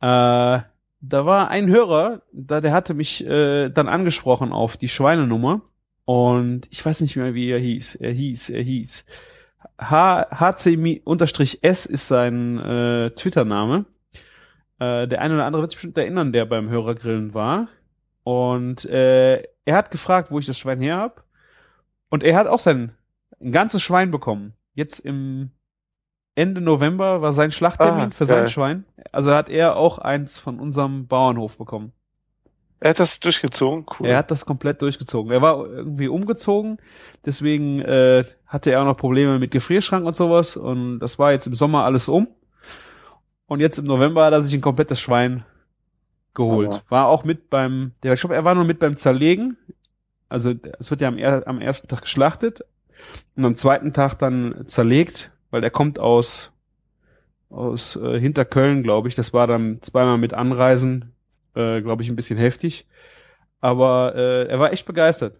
Äh... Da war ein Hörer, da der hatte mich äh, dann angesprochen auf die Schweinenummer, und ich weiß nicht mehr, wie er hieß. Er hieß, er hieß. H C S ist sein äh, Twitter-Name. Äh, der eine oder andere wird sich bestimmt erinnern, der beim Hörergrillen war. Und äh, er hat gefragt, wo ich das Schwein her habe. Und er hat auch sein ein ganzes Schwein bekommen. Jetzt im Ende November war sein Schlachttermin ah, für geil. sein Schwein. Also hat er auch eins von unserem Bauernhof bekommen. Er hat das durchgezogen? Cool. Er hat das komplett durchgezogen. Er war irgendwie umgezogen, deswegen äh, hatte er auch noch Probleme mit Gefrierschrank und sowas. Und das war jetzt im Sommer alles um. Und jetzt im November hat er sich ein komplettes Schwein geholt. Aber. War auch mit beim, der, ich glaube, er war nur mit beim Zerlegen. Also es wird ja am, am ersten Tag geschlachtet und am zweiten Tag dann zerlegt, weil er kommt aus aus äh, Hinterköln, glaube ich. Das war dann zweimal mit Anreisen, äh, glaube ich, ein bisschen heftig. Aber äh, er war echt begeistert.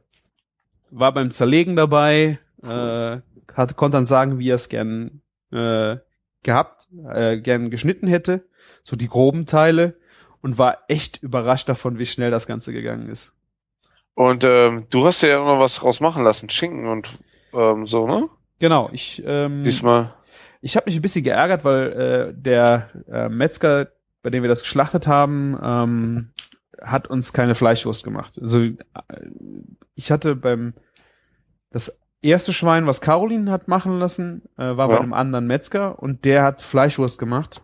War beim Zerlegen dabei, äh, hat, konnte dann sagen, wie er es gern äh, gehabt, äh, gern geschnitten hätte, so die groben Teile, und war echt überrascht davon, wie schnell das Ganze gegangen ist. Und ähm, du hast ja immer was draus machen lassen, Schinken und ähm, so, ne? Genau, ich ähm, diesmal. Ich habe mich ein bisschen geärgert, weil äh, der äh, Metzger, bei dem wir das geschlachtet haben, ähm, hat uns keine Fleischwurst gemacht. Also äh, ich hatte beim das erste Schwein, was Caroline hat machen lassen, äh, war ja. bei einem anderen Metzger, und der hat Fleischwurst gemacht.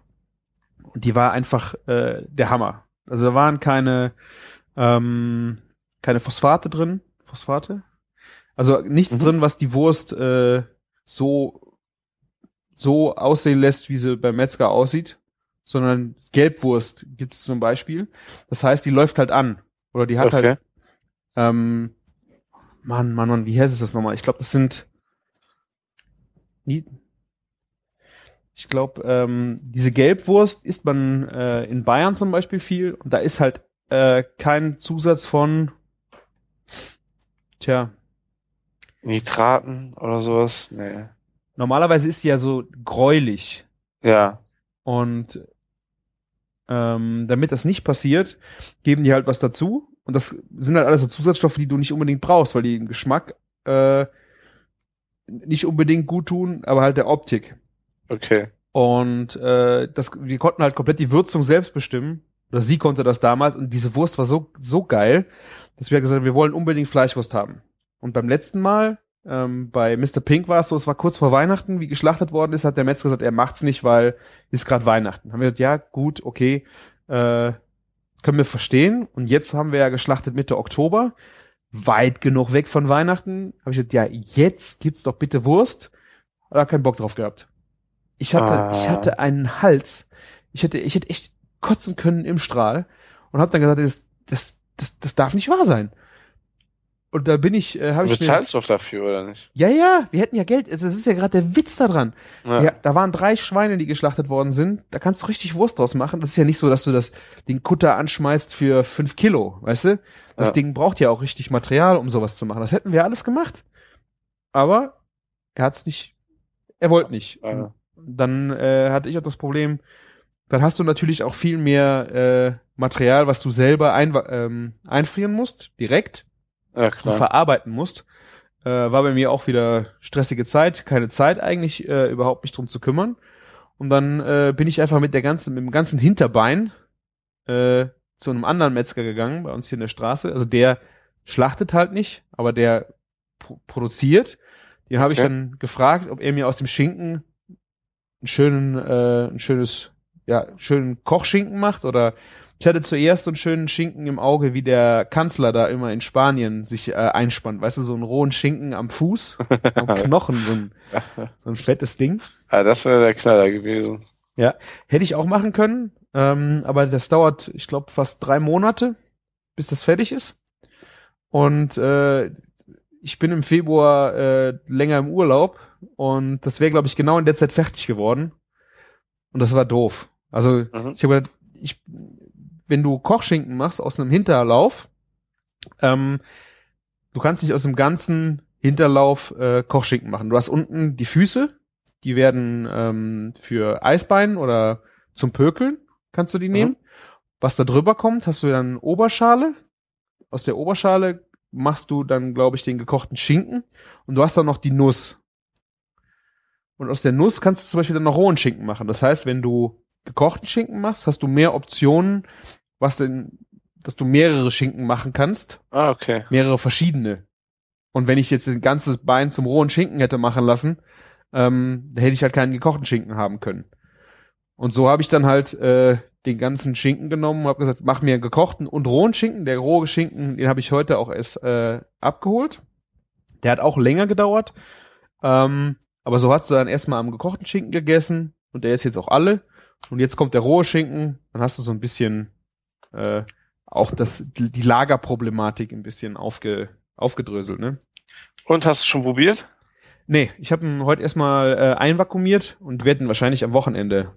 Und die war einfach äh, der Hammer. Also da waren keine ähm, keine Phosphate drin. Phosphate? Also nichts mhm. drin, was die Wurst äh, so so aussehen lässt, wie sie beim Metzger aussieht, sondern Gelbwurst gibt es zum Beispiel. Das heißt, die läuft halt an. Oder die hat okay. halt ähm, Mann, Mann, Mann, wie heißt es das nochmal? Ich glaube, das sind ich glaube, ähm, diese Gelbwurst isst man äh, in Bayern zum Beispiel viel, und da ist halt äh, kein Zusatz von Tja. Nitraten oder sowas? Nee. Normalerweise ist die ja so gräulich. Ja. Und ähm, damit das nicht passiert, geben die halt was dazu. Und das sind halt alles so Zusatzstoffe, die du nicht unbedingt brauchst, weil die im Geschmack äh, nicht unbedingt gut tun, aber halt der Optik. Okay. Und äh, das, wir konnten halt komplett die Würzung selbst bestimmen. Oder sie konnte das damals. Und diese Wurst war so so geil, dass wir gesagt haben, wir wollen unbedingt Fleischwurst haben. Und beim letzten Mal, ähm, bei Mister Pink war es so, es war kurz vor Weihnachten, wie geschlachtet worden ist, hat der Metzger gesagt, er macht's nicht, weil ist gerade Weihnachten. Haben wir gesagt, ja, gut, okay, äh, können wir verstehen. Und jetzt haben wir ja geschlachtet Mitte Oktober, weit genug weg von Weihnachten. Habe ich gesagt, ja, jetzt gibt's doch bitte Wurst. Hat er keinen Bock drauf gehabt. Ich hatte, ah. ich hatte einen Hals. Ich hätte, ich hätte echt kotzen können im Strahl, und habe dann gesagt, das, das, das, das darf nicht wahr sein. Und da bin ich, äh, habe ich. Du bezahlst doch dafür, oder nicht? Ja, ja, wir hätten ja Geld. Das ist ja gerade der Witz da dran. Ja. Ja, da waren drei Schweine, die geschlachtet worden sind. Da kannst du richtig Wurst draus machen. Das ist ja nicht so, dass du das, den Kutter anschmeißt für fünf Kilo, weißt du? Das ja. Ding braucht ja auch richtig Material, um sowas zu machen. Das hätten wir alles gemacht. Aber er hat's nicht, er wollte nicht. Ja. Dann äh, hatte ich auch das Problem, dann hast du natürlich auch viel mehr äh, Material, was du selber ein, ähm, einfrieren musst, direkt. Ja, klar. Und verarbeiten musst. Äh, war bei mir auch wieder stressige Zeit, keine Zeit eigentlich, äh, überhaupt mich drum zu kümmern. Und dann äh, bin ich einfach mit der ganzen, mit dem ganzen Hinterbein äh, zu einem anderen Metzger gegangen, bei uns hier in der Straße. Also der schlachtet halt nicht, aber der pro- produziert. Den habe ich okay. dann gefragt, ob er mir aus dem Schinken einen schönen, äh, ein schönes, ja, schönen Kochschinken macht, oder ich hatte zuerst so einen schönen Schinken im Auge, wie der Kanzler da immer in Spanien sich äh, einspannt. Weißt du, so einen rohen Schinken am Fuß, am Knochen, so ein, so ein fettes Ding. Ah, ja, das wäre der Knaller gewesen. Ja, hätte ich auch machen können, ähm, aber das dauert, ich glaube, fast drei Monate, bis das fertig ist. Und äh, ich bin im Februar äh, länger im Urlaub, und das wäre, glaube ich, genau in der Zeit fertig geworden. Und das war doof. Also mhm. ich habe gedacht, ich... wenn du Kochschinken machst aus einem Hinterlauf, ähm, du kannst nicht aus dem ganzen Hinterlauf äh, Kochschinken machen. Du hast unten die Füße, die werden ähm, für Eisbein oder zum Pökeln, kannst du die nehmen. Mhm. Was da drüber kommt, hast du dann Oberschale. Aus der Oberschale machst du dann, glaube ich, den gekochten Schinken, und du hast dann noch die Nuss. Und aus der Nuss kannst du zum Beispiel dann noch rohen Schinken machen. Das heißt, wenn du gekochten Schinken machst, hast du mehr Optionen, was denn dass du mehrere Schinken machen kannst. Ah, okay. Mehrere verschiedene. Und wenn ich jetzt ein ganzes Bein zum rohen Schinken hätte machen lassen, ähm, dann hätte ich halt keinen gekochten Schinken haben können. Und so habe ich dann halt äh, den ganzen Schinken genommen und habe gesagt, mach mir einen gekochten und rohen Schinken. Der rohe Schinken, den habe ich heute auch erst äh, abgeholt. Der hat auch länger gedauert. Ähm, aber so hast du dann erstmal am gekochten Schinken gegessen und der ist jetzt auch alle. Und jetzt kommt der rohe Schinken, dann hast du so ein bisschen äh, auch das die Lagerproblematik ein bisschen aufge, aufgedröselt, ne? Und hast du schon probiert? Nee, ich habe ihn heute erstmal äh, einvakuumiert und werde ihn wahrscheinlich am Wochenende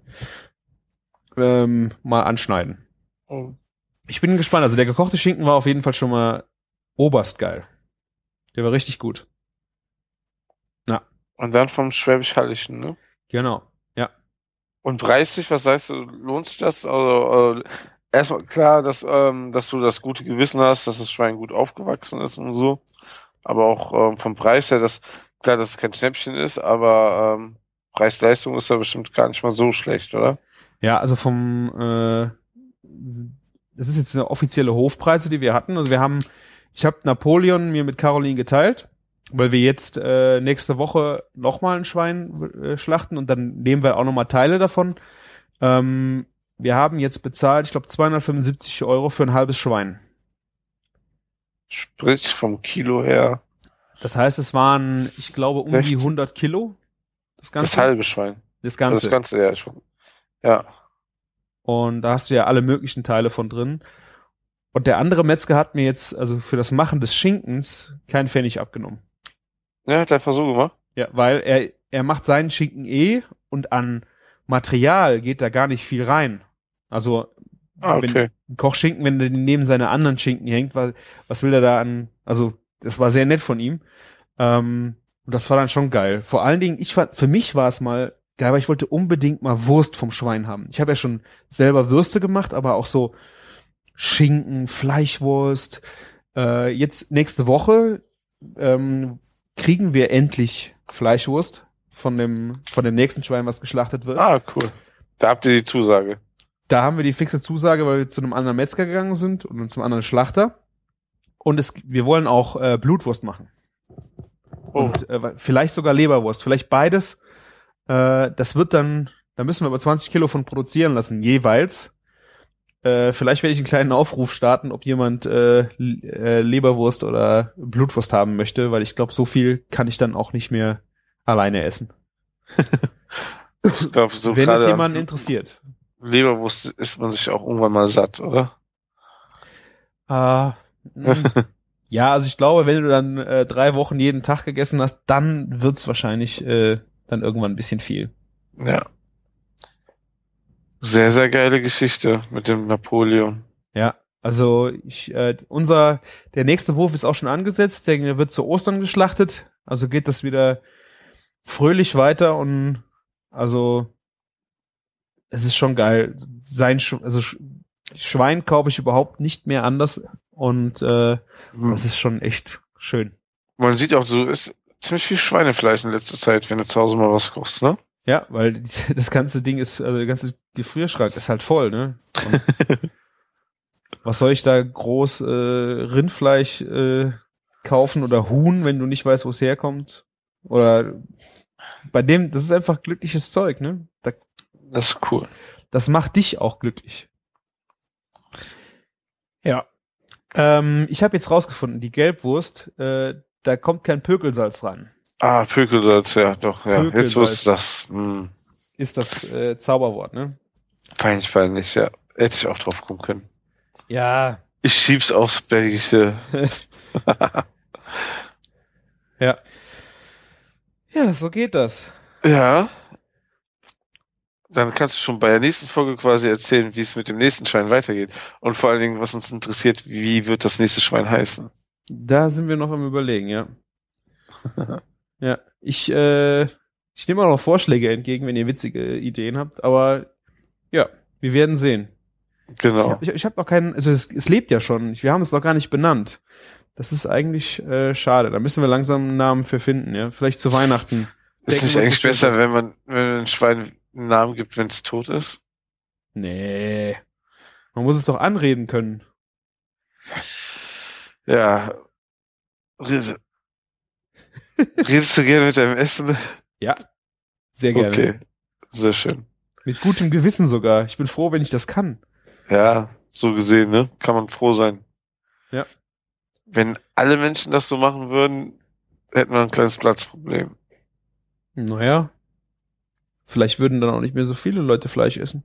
ähm, mal anschneiden. Oh. Ich bin gespannt. Also der gekochte Schinken war auf jeden Fall schon mal oberst geil. Der war richtig gut. Ja. Und dann vom Schwäbisch-Hallischen, ne? Genau, ja. Und preislich, was sagst du, lohnt sich das? Also, äh, erstmal klar, dass, ähm, dass du das gute Gewissen hast, dass das Schwein gut aufgewachsen ist und so. Aber auch ähm, vom Preis her, dass klar, dass es kein Schnäppchen ist, aber ähm, Preis-Leistung ist ja bestimmt gar nicht mal so schlecht, oder? Ja, also vom äh, das ist jetzt eine offizielle Hofpreise, die wir hatten. Also wir haben, ich habe Napoleon mir mit Caroline geteilt, weil wir jetzt äh, nächste Woche nochmal ein Schwein äh, schlachten und dann nehmen wir auch nochmal Teile davon. Ähm, wir haben jetzt bezahlt, ich glaube, zweihundertfünfundsiebzig Euro für ein halbes Schwein. Sprich vom Kilo her. Das heißt, es waren, ich glaube, um Echt? die hundert Kilo. Das ganze. Das halbe Schwein. Das ganze. Das ganze, ja. Ich, ja. Und da hast du ja alle möglichen Teile von drin. Und der andere Metzger hat mir jetzt, also für das Machen des Schinkens, keinen Pfennig abgenommen. Ja, hat er Versuch gemacht. Ja, weil er, er macht seinen Schinken eh und an Material geht da gar nicht viel rein. Also, ah, okay. Wenn, Kochschinken, wenn der neben seine anderen Schinken hängt, was, was will er da an, also, das war sehr nett von ihm. Ähm, und das war dann schon geil. Vor allen Dingen, ich fand, für mich war es mal geil, aber ich wollte unbedingt mal Wurst vom Schwein haben. Ich habe ja schon selber Würste gemacht, aber auch so Schinken, Fleischwurst. Äh, jetzt nächste Woche ähm, kriegen wir endlich Fleischwurst von dem von dem nächsten Schwein, was geschlachtet wird. Ah, cool. Da habt ihr die Zusage. Da haben wir die fixe Zusage, weil wir zu einem anderen Metzger gegangen sind und zum anderen Schlachter. Und es, wir wollen auch äh, Blutwurst machen. Oh. Und äh, vielleicht sogar Leberwurst, vielleicht beides. Äh, das wird dann, da müssen wir aber zwanzig Kilo von produzieren lassen, jeweils. Äh, vielleicht werde ich einen kleinen Aufruf starten, ob jemand äh, Leberwurst oder Blutwurst haben möchte, weil ich glaube, so viel kann ich dann auch nicht mehr alleine essen. Ich glaub, so wenn es jemanden interessiert. Leberwurst isst man sich auch irgendwann mal satt, oder? Äh, Ja, also ich glaube, wenn du dann äh, drei Wochen jeden Tag gegessen hast, dann wird's wahrscheinlich äh, dann irgendwann ein bisschen viel. Ja. Sehr, sehr geile Geschichte mit dem Napoleon. Ja, also ich, äh, unser, der nächste Wurf ist auch schon angesetzt, der wird zu Ostern geschlachtet, also geht das wieder fröhlich weiter und also es ist schon geil. Sein, Sch- also Sch- Schwein kaufe ich überhaupt nicht mehr anders. Und äh, hm. das ist schon echt schön. Man sieht auch, du isst ziemlich viel Schweinefleisch in letzter Zeit, wenn du zu Hause mal was kochst, ne? Ja, weil das ganze Ding ist, also der ganze Gefrierschrank ist halt voll, ne? Was soll ich da groß äh, Rindfleisch äh, kaufen oder Huhn, wenn du nicht weißt, wo es herkommt? Oder bei dem, das ist einfach glückliches Zeug, ne? Da, das ist cool. Das macht dich auch glücklich. Ja. Ähm, ich habe jetzt rausgefunden, die Gelbwurst, äh, da kommt kein Pökelsalz ran. Ah, Pökelsalz, ja, doch, ja. Pökelsalz. Jetzt wusste das. Hm. Ist das äh, Zauberwort, ne? Peinlich, peinlich, ja. Hätte ich auch drauf kommen können. Ja. Ich schieb's aufs Belgische. Ja. Ja, so geht das. Ja. Dann kannst du schon bei der nächsten Folge quasi erzählen, wie es mit dem nächsten Schwein weitergeht. Und vor allen Dingen, was uns interessiert, wie wird das nächste Schwein heißen? Da sind wir noch am Überlegen, ja. Ja, ich, äh, ich nehme auch noch Vorschläge entgegen, wenn ihr witzige Ideen habt. Aber ja, wir werden sehen. Genau. Ich, ich, ich habe noch keinen, also es, es lebt ja schon. Wir haben es noch gar nicht benannt. Das ist eigentlich äh, schade. Da müssen wir langsam einen Namen für finden, ja. Vielleicht zu Weihnachten. Ist nicht eigentlich besser, wenn man, wenn man ein Schwein einen Namen gibt, wenn es tot ist? Nee. Man muss es doch anreden können. Ja. Redest du gerne mit deinem Essen? Ja, sehr gerne. Okay, sehr schön. Mit gutem Gewissen sogar. Ich bin froh, wenn ich das kann. Ja, so gesehen, ne? Kann man froh sein. Ja. Wenn alle Menschen das so machen würden, hätten wir ein kleines Platzproblem. Naja. Vielleicht würden dann auch nicht mehr so viele Leute Fleisch essen.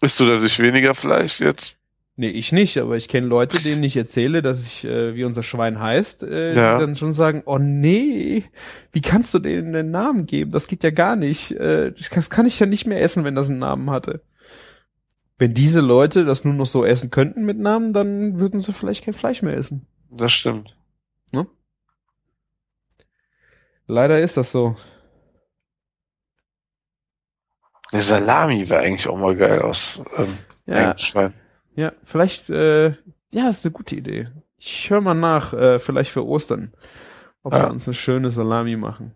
Isst du dadurch weniger Fleisch jetzt? Nee, ich nicht, aber ich kenne Leute, denen ich erzähle, dass ich, äh, wie unser Schwein heißt, äh, ja. die dann schon sagen, oh nee, wie kannst du denen den Namen geben? Das geht ja gar nicht. Äh, das kann ich ja nicht mehr essen, wenn das einen Namen hatte. Wenn diese Leute das nur noch so essen könnten mit Namen, dann würden sie vielleicht kein Fleisch mehr essen. Das stimmt. Ne? Leider ist das so. Eine Salami wäre eigentlich auch mal geil aus ähm, ja. Schwein. Ja, vielleicht, äh, ja, ist eine gute Idee. Ich höre mal nach, äh, vielleicht für Ostern, ob ja. sie uns eine schöne Salami machen.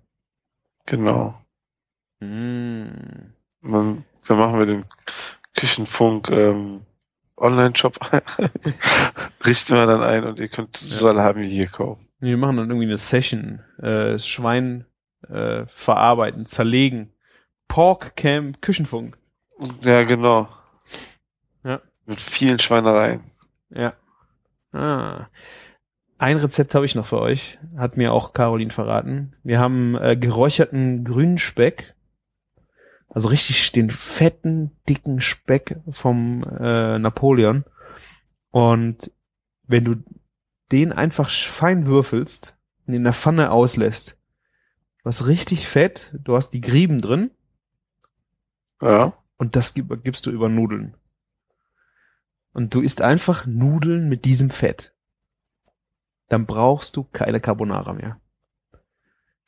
Genau. Mm. Man, dann machen wir den Küchenfunk ähm, Online-Shop. Richten wir dann ein und ihr könnt ja. Salami hier kaufen. Wir machen dann irgendwie eine Session. Äh, das Schwein äh, verarbeiten, zerlegen. Pork Camp Küchenfunk. Ja, genau. Ja. Mit vielen Schweinereien. Ja. Ah. Ein Rezept habe ich noch für euch. Hat mir auch Caroline verraten. Wir haben äh, geräucherten grünen Speck. Also richtig den fetten, dicken Speck vom äh, Napoleon. Und wenn du den einfach fein würfelst und in der Pfanne auslässt, was richtig fett, du hast die Grieben drin. Ja. Und das gib, gibst du über Nudeln. Und du isst einfach Nudeln mit diesem Fett. Dann brauchst du keine Carbonara mehr.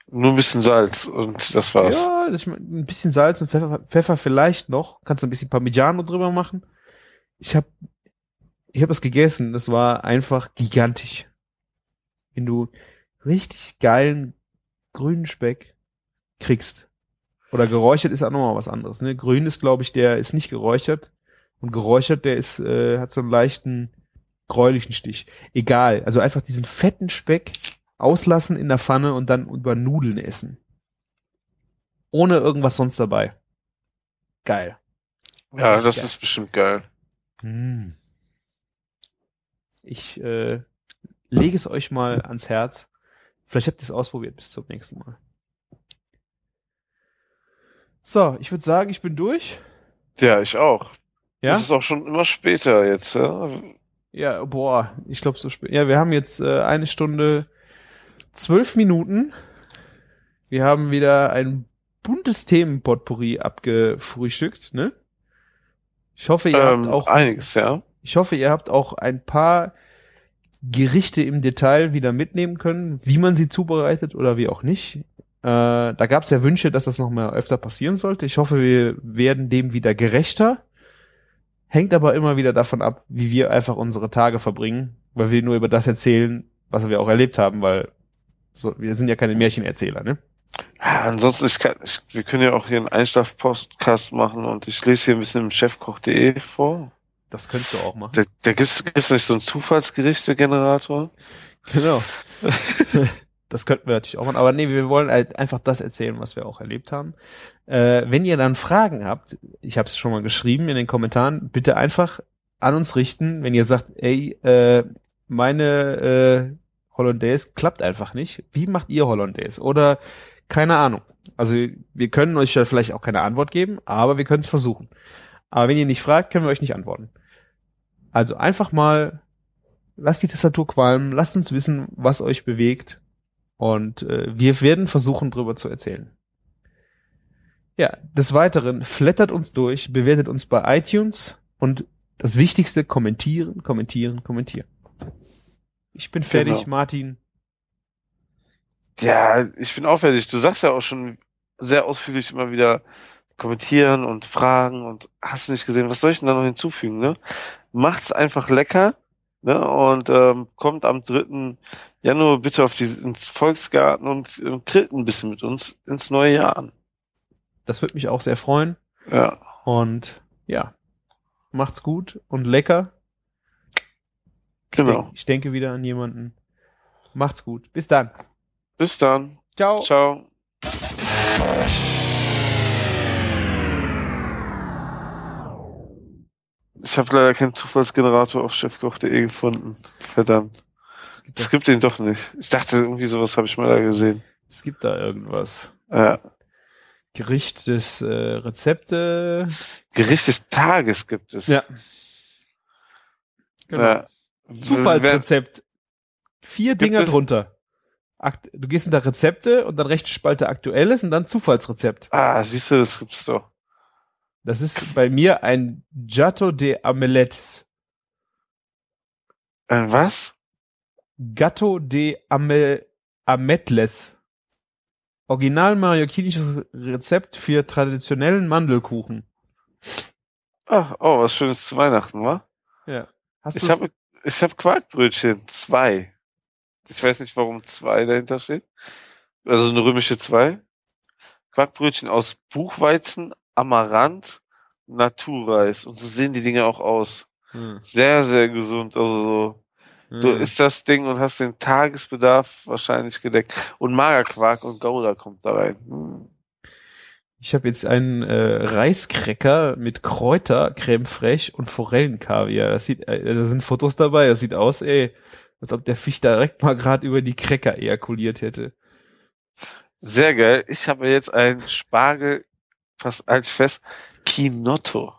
Nur ein bisschen Salz und das war's. Ja, ich mein, ein bisschen Salz und Pfeffer, Pfeffer vielleicht noch. Kannst ein bisschen Parmigiano drüber machen. Ich habe ich hab das gegessen. Das war einfach gigantisch. Wenn du richtig geilen grünen Speck kriegst. Oder geräuchert ist auch nochmal was anderes. Ne? Grün ist, glaube ich, der ist nicht geräuchert. Und geräuchert, der ist, äh, hat so einen leichten, gräulichen Stich. Egal. Also einfach diesen fetten Speck auslassen in der Pfanne und dann über Nudeln essen. Ohne irgendwas sonst dabei. Geil. Ja, das ist bestimmt geil. Hm. Ich äh, lege es euch mal ans Herz. Vielleicht habt ihr es ausprobiert. Bis zum nächsten Mal. So, ich würde sagen, ich bin durch. Ja, ich auch. Ja? Das ist auch schon immer später jetzt. Ja, ja boah, ich glaube so spät. Ja, wir haben jetzt äh, eine Stunde zwölf Minuten. Wir haben wieder ein buntes Themenpotpourri abgefrühstückt, ne? Ich hoffe, ihr ähm, habt auch einiges, ja. Ich hoffe, ihr habt auch ein paar Gerichte im Detail wieder mitnehmen können, wie man sie zubereitet oder wie auch nicht. Äh, da gab es ja Wünsche, dass das nochmal öfter passieren sollte. Ich hoffe, wir werden dem wieder gerechter. Hängt aber immer wieder davon ab, wie wir einfach unsere Tage verbringen, weil wir nur über das erzählen, was wir auch erlebt haben, weil so, wir sind ja keine Märchenerzähler, ne? Ja, ansonsten, ich kann, ich, wir können ja auch hier einen Einschlaf-Podcast machen und ich lese hier ein bisschen im chefkoch punkt de vor. Das könntest du auch machen. Da, da gibt's, gibt's nicht so einen Zufallsgerichte-Generator? Genau. Das könnten wir natürlich auch machen, aber nee, wir wollen halt einfach das erzählen, was wir auch erlebt haben. Äh, wenn ihr dann Fragen habt, ich habe es schon mal geschrieben in den Kommentaren, bitte einfach an uns richten, wenn ihr sagt, ey, äh, meine äh, Hollandaise klappt einfach nicht. Wie macht ihr Hollandaise? Oder keine Ahnung. Also wir können euch ja vielleicht auch keine Antwort geben, aber wir können es versuchen. Aber wenn ihr nicht fragt, können wir euch nicht antworten. Also einfach mal, lasst die Tastatur qualmen, lasst uns wissen, was euch bewegt. Und äh, wir werden versuchen, drüber zu erzählen. Ja, des Weiteren, flattert uns durch, bewertet uns bei iTunes und das Wichtigste, kommentieren, kommentieren, kommentieren. Ich bin fertig, genau. Martin. Ja, ich bin auch fertig. Du sagst ja auch schon sehr ausführlich immer wieder kommentieren und fragen und hast du nicht gesehen, was soll ich denn da noch hinzufügen, ne? Macht's einfach lecker. Ne, und ähm, kommt am dritten Januar bitte auf die, ins Volksgarten und, und grillt ein bisschen mit uns ins neue Jahr an. Das würde mich auch sehr freuen. Ja. Und ja, macht's gut und lecker. Genau. Ich denke, ich denke wieder an jemanden. Macht's gut. Bis dann. Bis dann. Ciao. Ciao. Ich habe leider keinen Zufallsgenerator auf chefkoch punkt de gefunden. Verdammt. Es gibt, es gibt den doch nicht. Ich dachte, irgendwie sowas habe ich mal da gesehen. Es gibt da irgendwas. Ja. Gericht des äh, Rezepte. Gericht des Tages gibt es. Ja. Genau. Ja. Zufallsrezept. Vier gibt Dinger es? Drunter. Akt- du gehst unter Rezepte und dann rechte Spalte Aktuelles und dann Zufallsrezept. Ah, siehst du, das gibt's doch. Das ist bei mir ein Gatto de Amelettes. Ein was? Gatto de Amel- Ametles. Original mallorquinisches Rezept für traditionellen Mandelkuchen. Ach, oh, was Schönes zu Weihnachten, wa? Ja. Hast ich habe ich hab Quarkbrötchen, zwei. Ich weiß nicht, warum zwei dahinter steht. Also eine römische zwei. Quarkbrötchen aus Buchweizen, Amaranth, Naturreis. Und so sehen die Dinge auch aus. Hm. Sehr, sehr gesund. Also so. Hm. Du isst das Ding und hast den Tagesbedarf wahrscheinlich gedeckt. Und Magerquark und Gouda kommt da rein. Hm. Ich habe jetzt einen äh, Reiskräcker mit Kräuter, Creme fraiche und Forellenkaviar. Das sieht, äh, da sind Fotos dabei. Das sieht aus, ey, als ob der Fisch direkt mal gerade über die Cracker ejakuliert hätte. Sehr geil. Ich habe jetzt einen Spargel, fast als fest, Kinotto.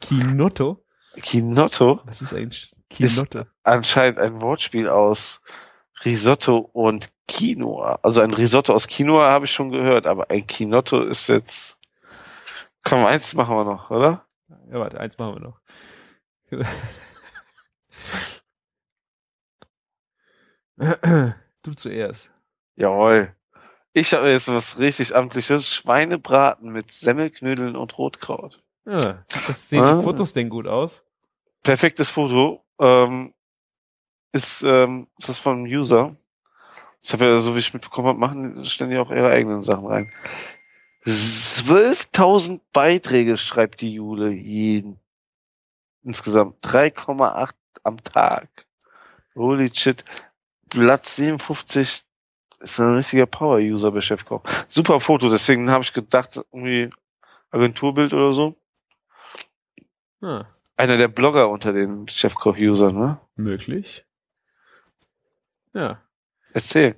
Kinotto? Kinotto? Was ist eigentlich Kinotto? Ist anscheinend ein Wortspiel aus Risotto und Quinoa. Also ein Risotto aus Quinoa habe ich schon gehört, aber ein Kinotto ist jetzt... Komm, eins machen wir noch, oder? Ja, warte, eins machen wir noch. Du zuerst. Jawohl. Ich habe jetzt was richtig Amtliches. Schweinebraten mit Semmelknödeln und Rotkraut. Ja, das sehen ah. die Fotos denn gut aus? Perfektes Foto. Ähm, ist, ähm, ist das von einem User? Ich habe ja, so wie ich mitbekommen habe, machen ständig auch ihre eigenen Sachen rein. zwölftausend Beiträge schreibt die Jule jeden. Insgesamt drei Komma acht am Tag. Holy shit. Platz siebenundfünfzig ist ein richtiger Power-User bei Chefkoch. Super Foto, deswegen habe ich gedacht, irgendwie Agenturbild oder so. Hm. Einer der Blogger unter den Chefkoch-Usern, ne? Möglich. Ja. Erzähl.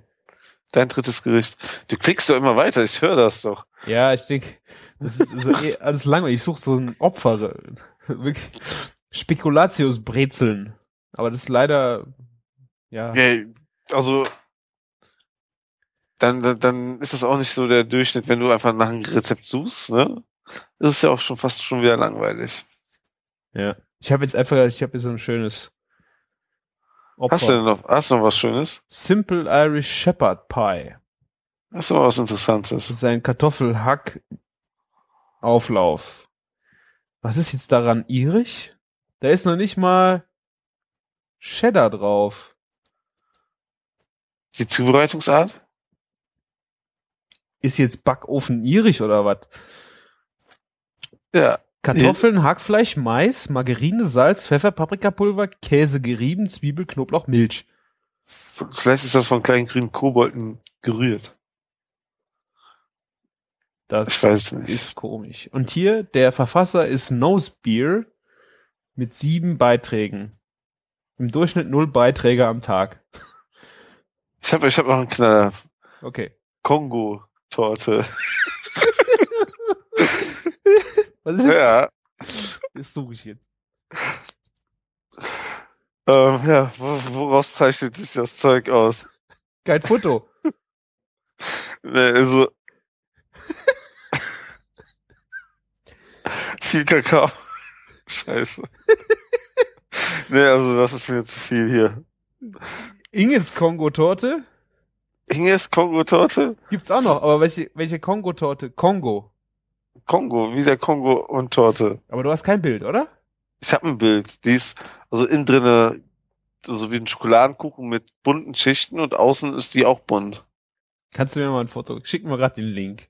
Dein drittes Gericht. Du klickst doch immer weiter, ich höre das doch. Ja, ich denke, das ist so eh alles langweilig. Ich suche so ein Opfer. Spekulatius-Brezeln. Aber das ist leider... Ja. ja, also dann, dann, dann ist das auch nicht so der Durchschnitt, wenn du einfach nach einem Rezept suchst, ne? Das ist ja auch schon fast schon wieder langweilig. Ja. Ich habe jetzt einfach, ich habe jetzt so ein schönes Opfer. Hast du denn noch, hast du noch was Schönes? Simple Irish Shepherd Pie. Hast du noch was Interessantes? Das ist ein Kartoffelhack-Auflauf. Was ist jetzt daran irisch? Da ist noch nicht mal Cheddar drauf. Die Zubereitungsart? Ist jetzt Backofen irisch oder was? Ja. Kartoffeln, Hackfleisch, Mais, Margarine, Salz, Pfeffer, Paprikapulver, Käse gerieben, Zwiebel, Knoblauch, Milch. Vielleicht ist das von kleinen grünen Kobolden gerührt. Das ich weiß nicht. Ist komisch. Und hier, der Verfasser ist Nosebeer mit sieben Beiträgen. Im Durchschnitt null Beiträge am Tag. Ich habe ich hab noch einen Knaller. Okay. Kongo-Torte. Was ist das? Ja. Das suche ich jetzt. Ähm, ja, woraus zeichnet sich das Zeug aus? Kein Foto. Nee, also... viel Kakao. Scheiße. Nee, also das ist mir zu viel hier. Inges Kongo-Torte? Inges Kongo-Torte? Gibt's auch noch, aber welche, welche Kongo-Torte? Kongo. Kongo, wie der Kongo und Torte. Aber du hast kein Bild, oder? Ich habe ein Bild. Die ist also innen drinne so wie ein Schokoladenkuchen mit bunten Schichten und außen ist die auch bunt. Kannst du mir mal ein Foto? Schick mir gerade den Link.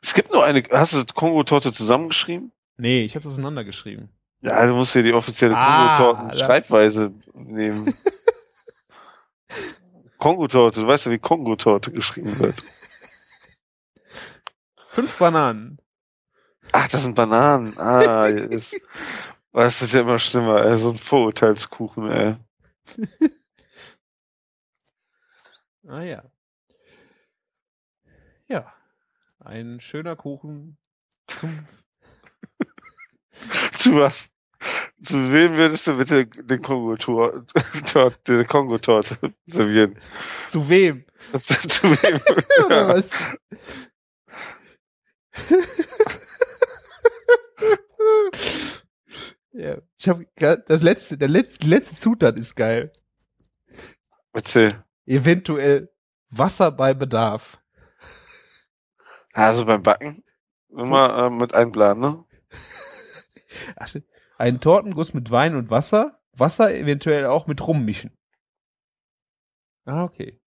Es gibt nur eine. Hast du Kongo-Torte zusammengeschrieben? Nee, ich habe das auseinandergeschrieben. Ja, du musst hier die offizielle ah, Kongo-Torten-Schreibweise nehmen. Kongo-Torte, du weißt ja, wie Kongo-Torte geschrieben wird. Fünf Bananen. Ach, das sind Bananen. Ah, ist, das ist ja immer schlimmer. Ey, so ein Vorurteilskuchen, ey. Ah ja. Ja. Ein schöner Kuchen. Zu was? Zu wem würdest du bitte den Kongo-Torte Kongo servieren? Zu wem? Zu wem? Oder was? Ja, ich habe das letzte, der letzte, letzte Zutat ist geil. Erzähl. Eventuell Wasser bei Bedarf. Also beim Backen immer äh, mit einplanen, ne? Ach, einen Tortenguss mit Wein und Wasser, Wasser eventuell auch mit rummischen. Ah, okay.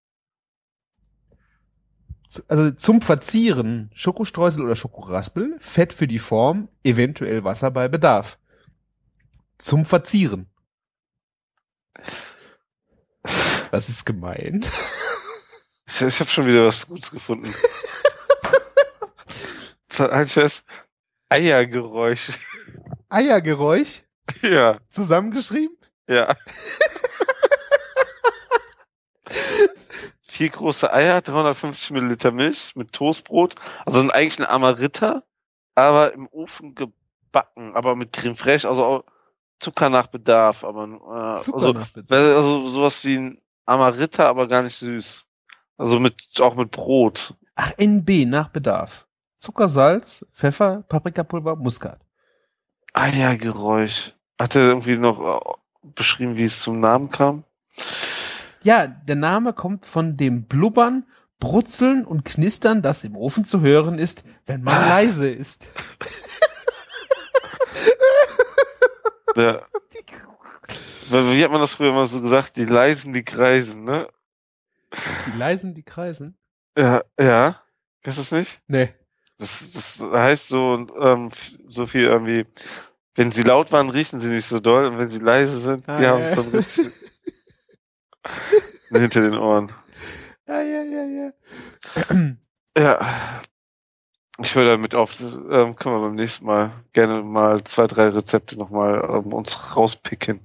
Also zum Verzieren Schokostreusel oder Schokoraspel, Fett für die Form, eventuell Wasser bei Bedarf. Zum Verzieren. Das ist gemein. Ich, ich habe schon wieder was Gutes gefunden. Halt fest. Eiergeräusch. Eiergeräusch? Ja. Zusammengeschrieben? Ja. Vier große Eier, dreihundertfünfzig Milliliter Milch mit Toastbrot. Also sind eigentlich ein Amaritta, aber im Ofen gebacken, aber mit Creme fraiche, also auch Zucker nach Bedarf. Aber äh, Zucker also, nach Bedarf. Also sowas wie ein Amaritta, aber gar nicht süß. Also mit auch mit Brot. Ach, N B nach Bedarf. Zucker, Salz, Pfeffer, Paprikapulver, Muskat. Eiergeräusch. Hat er irgendwie noch beschrieben, wie es zum Namen kam? Ja, der Name kommt von dem Blubbern, Brutzeln und Knistern, das im Ofen zu hören ist, wenn man ah. leise ist. Ja. Wie hat man das früher immer so gesagt? Die leisen, die kreisen, ne? Die leisen, die kreisen? Ja, ja. Kennst du das nicht? Nee. Das, das heißt so, ähm, so viel irgendwie, wenn sie laut waren, riechen sie nicht so doll und wenn sie leise sind, ah, die ja. haben es dann richtig... hinter den Ohren. Ja, ja, ja, ja. Ja. Ich würde damit auf, ähm, können wir beim nächsten Mal gerne mal zwei, drei Rezepte nochmal ähm, uns rauspicken.